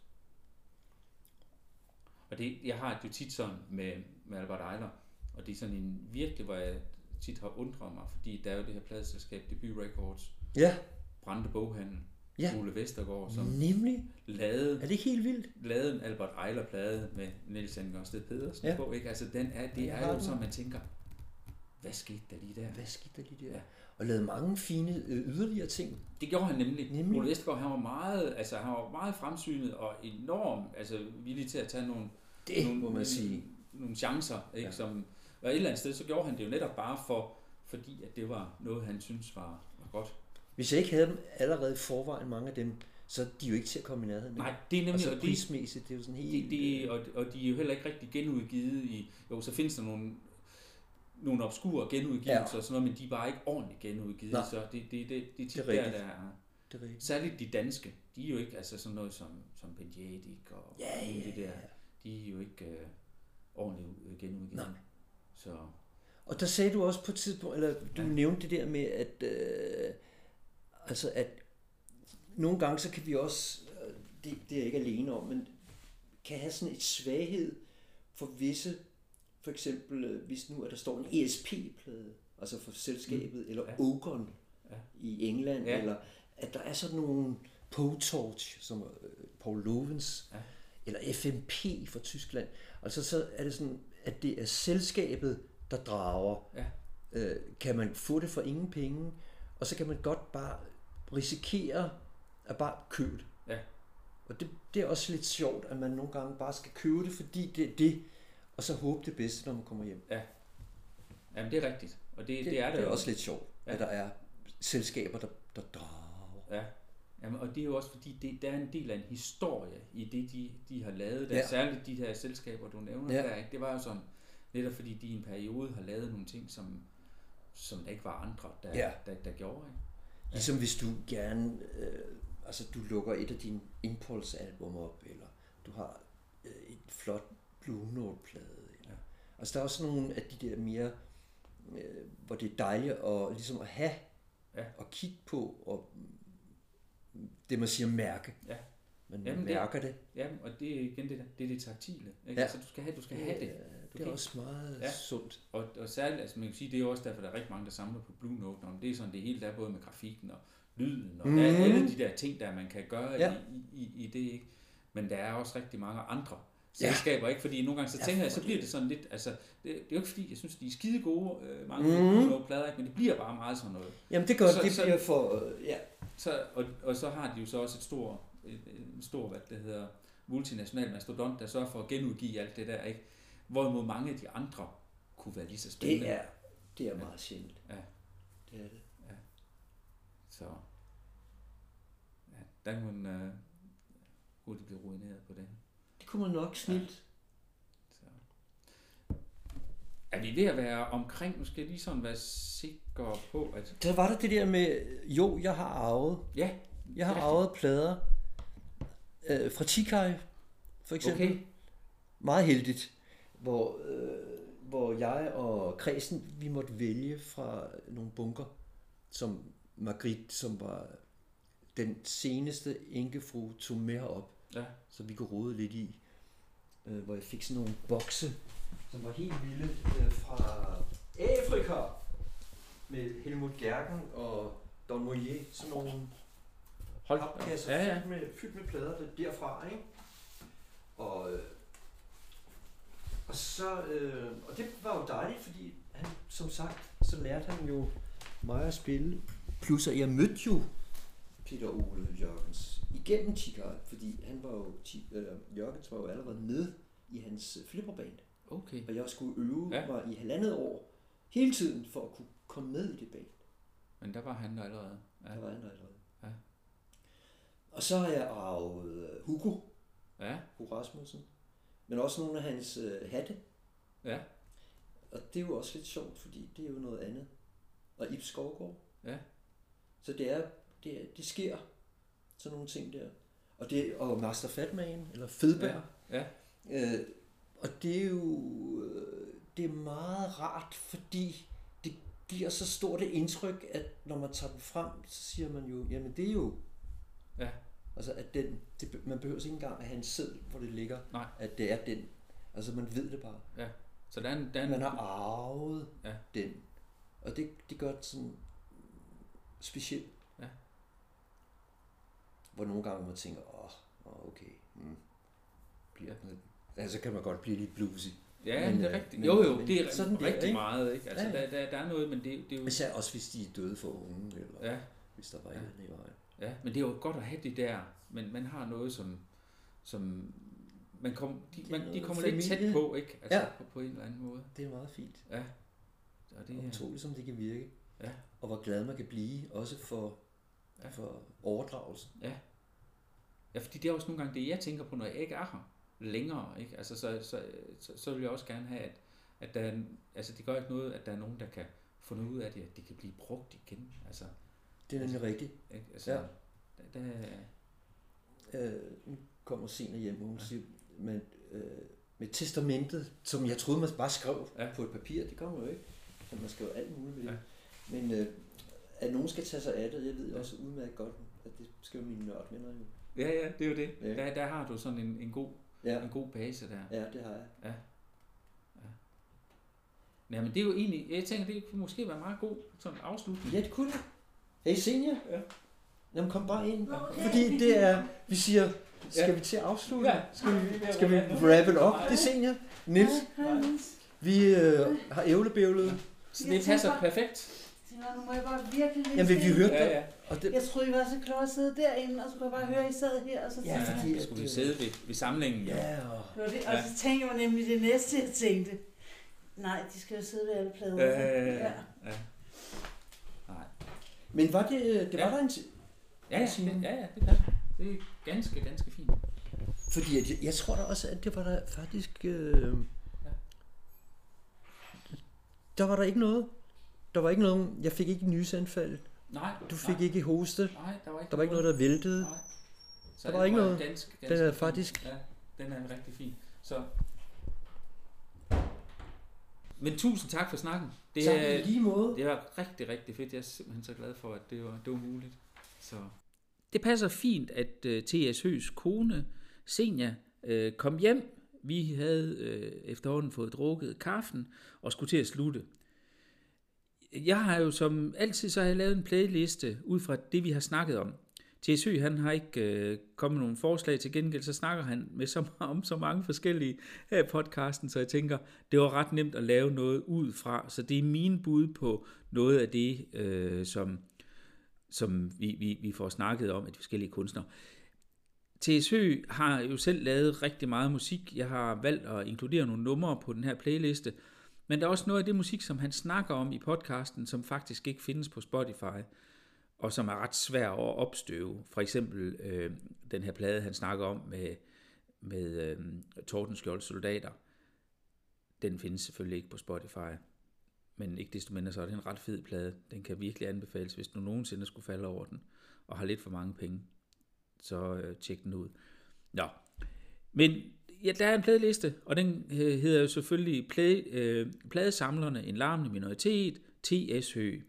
Og det, jeg har et jo tit sådan med, med Albert Ayler, og det er sådan en virkelig, hvor jeg tit har undret mig, fordi der er jo det her pladeselskab, Debut Records, ja. Brande Boghandel, ja. Ole Vestergaard, som nemlig lavede, er det ikke helt vildt? Lavede en Albert Ayler-plade med Niels Angersted Pedersen ja. på, ikke? Altså den er, det er jo sådan, man tænker, hvad skete der lige der? Hvad skete der lige der? Ja. Og lavede mange fine yderligere ting. Det gjorde han nemlig. nemlig. Ole Vestergaard, han var meget, altså han var meget fremsynet og enormt, altså villig til at tage nogle, det, nogle, må man sige. nogle chancer, ikke? Ja. Som og et eller andet sted, så gjorde han det jo netop bare for, fordi at det var noget, han synes var, var godt. Hvis jeg ikke havde dem allerede i forvejen, mange af dem, så de er de jo ikke til at komme i nærheden. Nej, det er nemlig... Altså prismæssigt, det er jo sådan helt... Det, det, og, og de er jo heller ikke rigtig genudgivet i... Jo, så findes der nogle, nogle obskure genudgivelser ja. og sådan noget, men de er bare ikke ordentligt genudgivet. Nej. Så det, det, det, det er tit det er der, der er... Det er særligt de danske. De er jo ikke altså sådan noget som, som Benedict og ja, ja, det der. De er jo ikke øh, ordentligt genudgivet. Nej. Så. Og der sagde du også på et tidspunkt, eller du ja. nævnte det der med, at, øh, altså at nogle gange så kan vi også, det, det er jeg ikke alene om, men kan have sådan et svaghed for visse, for eksempel hvis nu, at der står en E S P-plade, altså for selskabet, mm. eller ja. Ogon ja. i England, ja. eller at der er sådan nogle P O Torch, som Paul Lovens, ja. eller F M P fra Tyskland, altså så er det sådan, at det er selskabet, der drager. Ja. Øh, kan man få det for ingen penge, og så kan man godt bare risikere at bare købe det. Ja. Og det, det er også lidt sjovt, at man nogle gange bare skal købe det, fordi det er det, og så håbe det bedste, når man kommer hjem. Ja, jamen det er rigtigt. Og det, det, det er det, det er også lidt sjovt, ja. At der er selskaber, der, der drager. Ja. Jamen, og det er jo også fordi, det, der er en del af en historie i det, de, de har lavet. Der, ja. Særligt de her selskaber, du nævner, ja. Der, ikke? Det var jo sådan, netop fordi de i en periode har lavet nogle ting, som, som der ikke var andre, der, ja. der, der, der gjorde. Ikke? Ja. Ligesom hvis du gerne, øh, altså du lukker et af dine Impulse-album op, eller du har øh, et flot Blue Note-plade. Eller. Ja. Altså der er også nogle af de der mere, øh, hvor det er dejligt at, ligesom at have, ja. Og kigge på, og det man siger mærke. Ja. Man jamen, mærker det. det. Jamen, og det er igen det der, det er det taktile. Ikke? Ja. Så du skal have, du skal have det. Du det er kan. Også meget ja. Sundt. Og, og særligt, altså man kan sige, det er også derfor, der er rigtig mange, der samler på Blue Note. Nå, det er sådan det hele, der er både med grafikken og lyden, og mm. der er alle de der ting, der man kan gøre ja. i, i, i det. Ikke? Men der er også rigtig mange andre selskaber, ja. Ikke? Fordi nogle gange så tænker ja, jeg, så bliver det sådan lidt, altså, det, det er jo ikke fordi, jeg synes, de er skide gode, øh, mange Blue Note-plader, men det bliver bare meget sådan noget. Jamen det gør så, det, så, bliver for, øh, ja. Så, og, og så har de jo så også et stort, en stor, hvad det hedder, multinational mastodont, der sørger for at genudgive alt det der, ikke? Hvorimod mange af de andre kunne være lige så spændende. Det er, det er ja. Meget sjældent. Ja. Det er det. Ja. Så. Ja, der kunne man uh, hurtigt blive ruineret på det. Det kunne man nok snilt. Ja. Er vi ved at være omkring, nu skal jeg lige sådan være sikker på, at... Der var der det der med, jo, jeg har arvet. Ja. Jeg har arvet plader øh, fra Tikai, for eksempel. Okay. Meget heldigt, hvor, øh, hvor jeg og kredsen, vi måtte vælge fra nogle bunker, som Margrit, som var den seneste enkefru, tog med herop, ja. Så vi kunne rode lidt i, øh, hvor jeg fik sådan nogle bokse, som var helt vilde øh, fra Afrika, med Helmut Gerken og Don Moyer, sådan nogle... Hold opkasser ja, ja. Fyldt, med, fyldt med plader det derfra, ikke? Og, og så øh, og det var jo dejligt, fordi han, som sagt, så lærte han jo mig at spille. Plus at jeg mødte jo Peter Ole Jørgens igennem Tigar, fordi han var jo øh, Jørgens var jo allerede med i hans flipperband. Okay. Og jeg skulle øve ja. Mig i halvandet år hele tiden for at kunne komme med i det band. Men der var han der allerede. Ja. Der var han der allerede. Og så har jeg arvet Hugo, ja. Hugo Rasmussen, men også nogle af hans øh, hatte. Ja. Og det er jo også lidt sjovt, fordi det er jo noget andet. Og Ib Skovgaard. Ja. Så det er, det, er, det sker sådan nogle ting der. Og, det, og Master Fatman, eller Fedberg. Ja. Ja. Øh, og det er jo øh, det er meget rart, fordi det giver så stort et indtryk, at når man tager den frem, så siger man jo, jamen det er jo... Ja. Altså at den, det, man behøver ikke engang at have en seddel, hvor det ligger, nej. At det er den. Altså man ved det bare. Ja. Så der er en, der er en... Man har arvet ja. Den. Og det, det gør det sådan specielt. Ja. Hvor nogle gange man tænker, åh, oh, okay, mm, bliver den. Altså kan man godt blive lidt bluesy. Ja, men, det er rigtigt. Jo jo, men, det er sådan rigtig det, ikke? Meget. Ikke? Altså ja, ja. Der, der, der er noget, men det, det er jo... Især også hvis de er døde for unge, eller ja. Hvis der var ja. En i vejen. Ja, men det er jo godt at have det der, men man har noget, som, som man, kom, de, man de kommer lidt tæt på, ikke? Altså ja. På, på en eller anden måde. Det er meget fint. Ja. Og det er utroligt, som det kan virke. Ja. Og hvor glad man kan blive, også for, ja. For overdragelsen. Ja. Ja, fordi det er også nogle gange det, jeg tænker på, når jeg ikke er her længere, ikke? Altså så, så, så, så vil jeg også gerne have, at, at der er, altså det gør ikke noget, at der er nogen, der kan få noget ud af det, at det kan blive brugt igen, altså. Det er nemlig rigtigt. Altså, ja. Da, da... Øh, hun kommer senere hjem, og hun ja. Siger, men, øh, med testamentet, som jeg troede, man bare skrev ja. På et papir, det kommer jo ikke. Så man skriver alt muligt ved det. Ja. Men øh, at nogen skal tage sig af det, jeg ved ja. Også udmærket godt, at det skal jo mine nørdvenner jo. Ja, ja, det er jo det. Ja. Der, der har du sådan en, en, god, ja. En god base der. Ja, det har jeg. Ja. Ja. Ja, men det er jo egentlig, jeg tænker, det kunne måske være meget god sådan en afslutning. Ja, det kunne det. Hey senior, ja. Jamen kom bare ind, okay. Fordi det er, vi siger, skal ja. Vi til at afslutte, ja. Skal vi, skal vi wrap it up, det er senior, Niels, vi øh, har ævlebævlet. Så det passer perfekt. Nu må jeg bare virkelig lide. Jamen vi hørte ja, ja. Det. Jeg troede, I var så kloge at sidde derinde, og så kunne jeg bare høre, at I sad her. Og så ja, fordi ja. Skulle vi sidde ved, ved samlingen. Ja. Ja. Og så tænkte jeg nemlig det næste, jeg tænkte. Nej, de skal jo sidde ved alle plader. Ja, ja, ja. Nej. Men var det, det var ja. Der en tid? Ja, ja, det, ja, ja, det var det. Er ganske, ganske fint. Fordi jeg, jeg tror da også, at det var der faktisk... Øh, ja. Der var der ikke noget. Der var ikke noget... Jeg fik ikke nysanfald. Nej. Du fik nej. ikke hoste. Nej, der var ikke, der var ikke noget, der væltede. Nej. Så der var, var ikke noget. Ganske, ganske den er faktisk... Ja, den er en rigtig fin. Så... Men tusind tak for snakken. Det tak er, lige måde. Det var rigtig, rigtig fedt. Jeg er simpelthen så glad for, at det var, det var muligt. Så. Det passer fint, at uh, T S. Høegs kone, Senja, uh, kom hjem. Vi havde uh, efterhånden fået drukket kaffen og skulle til at slutte. Jeg har jo som altid så har jeg lavet en playliste ud fra det, vi har snakket om. T S. Høeg, han har ikke øh, kommet nogen forslag, til gengæld så snakker han med så, om så mange forskellige her i podcasten, så jeg tænker, det var ret nemt at lave noget ud fra, så det er mine bud på noget af det, øh, som, som vi, vi, vi får snakket om af de forskellige kunstnere. T S. Høeg har jo selv lavet rigtig meget musik, jeg har valgt at inkludere nogle numre på den her playliste, men der er også noget af det musik, som han snakker om i podcasten, som faktisk ikke findes på Spotify, og som er ret svær at opstøve. For eksempel øh, den her plade, han snakker om med, med øh, Tordenskjolds Soldater. Den findes selvfølgelig ikke på Spotify, men ikke desto mindre så er det en ret fed plade. Den kan virkelig anbefales, hvis du nogensinde skulle falde over den, og har lidt for mange penge, så øh, tjek den ud. Nå, men ja, der er en pladeliste, og den øh, hedder jo selvfølgelig plade, øh, Pladesamlerne, en larmende minoritet, T S. Høeg.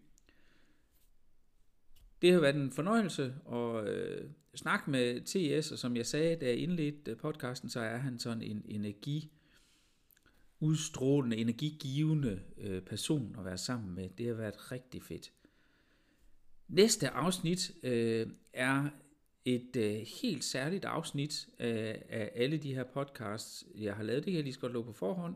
Det har været en fornøjelse at øh, snakke med T S, og som jeg sagde, da jeg indledte podcasten, så er han sådan en energi, udstrålende, energigivende øh, person at være sammen med. Det har været rigtig fedt. Næste afsnit øh, er et øh, helt særligt afsnit af, af alle de her podcasts, jeg har lavet. Det kan jeg lige så godt love på forhånd,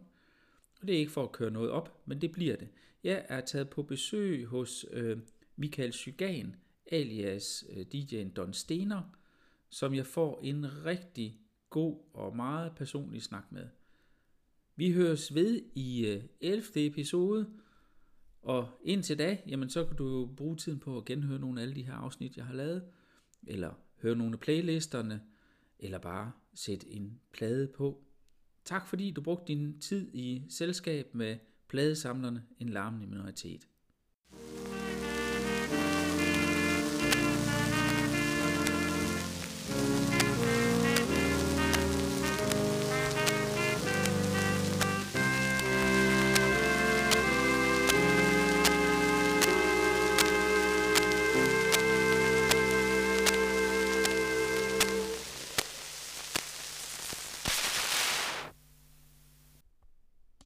og det er ikke for at køre noget op, men det bliver det. Jeg er taget på besøg hos øh, Michael Sygan, alias D J'en Don Stener, som jeg får en rigtig god og meget personlig snak med. Vi høres ved i ellevte episode, og indtil da, jamen så kan du bruge tiden på at genhøre nogle af alle de her afsnit, jeg har lavet, eller høre nogle af playlisterne, eller bare sætte en plade på. Tak fordi du brugte din tid i selskab med Pladesamlerne, en larmende minoritet.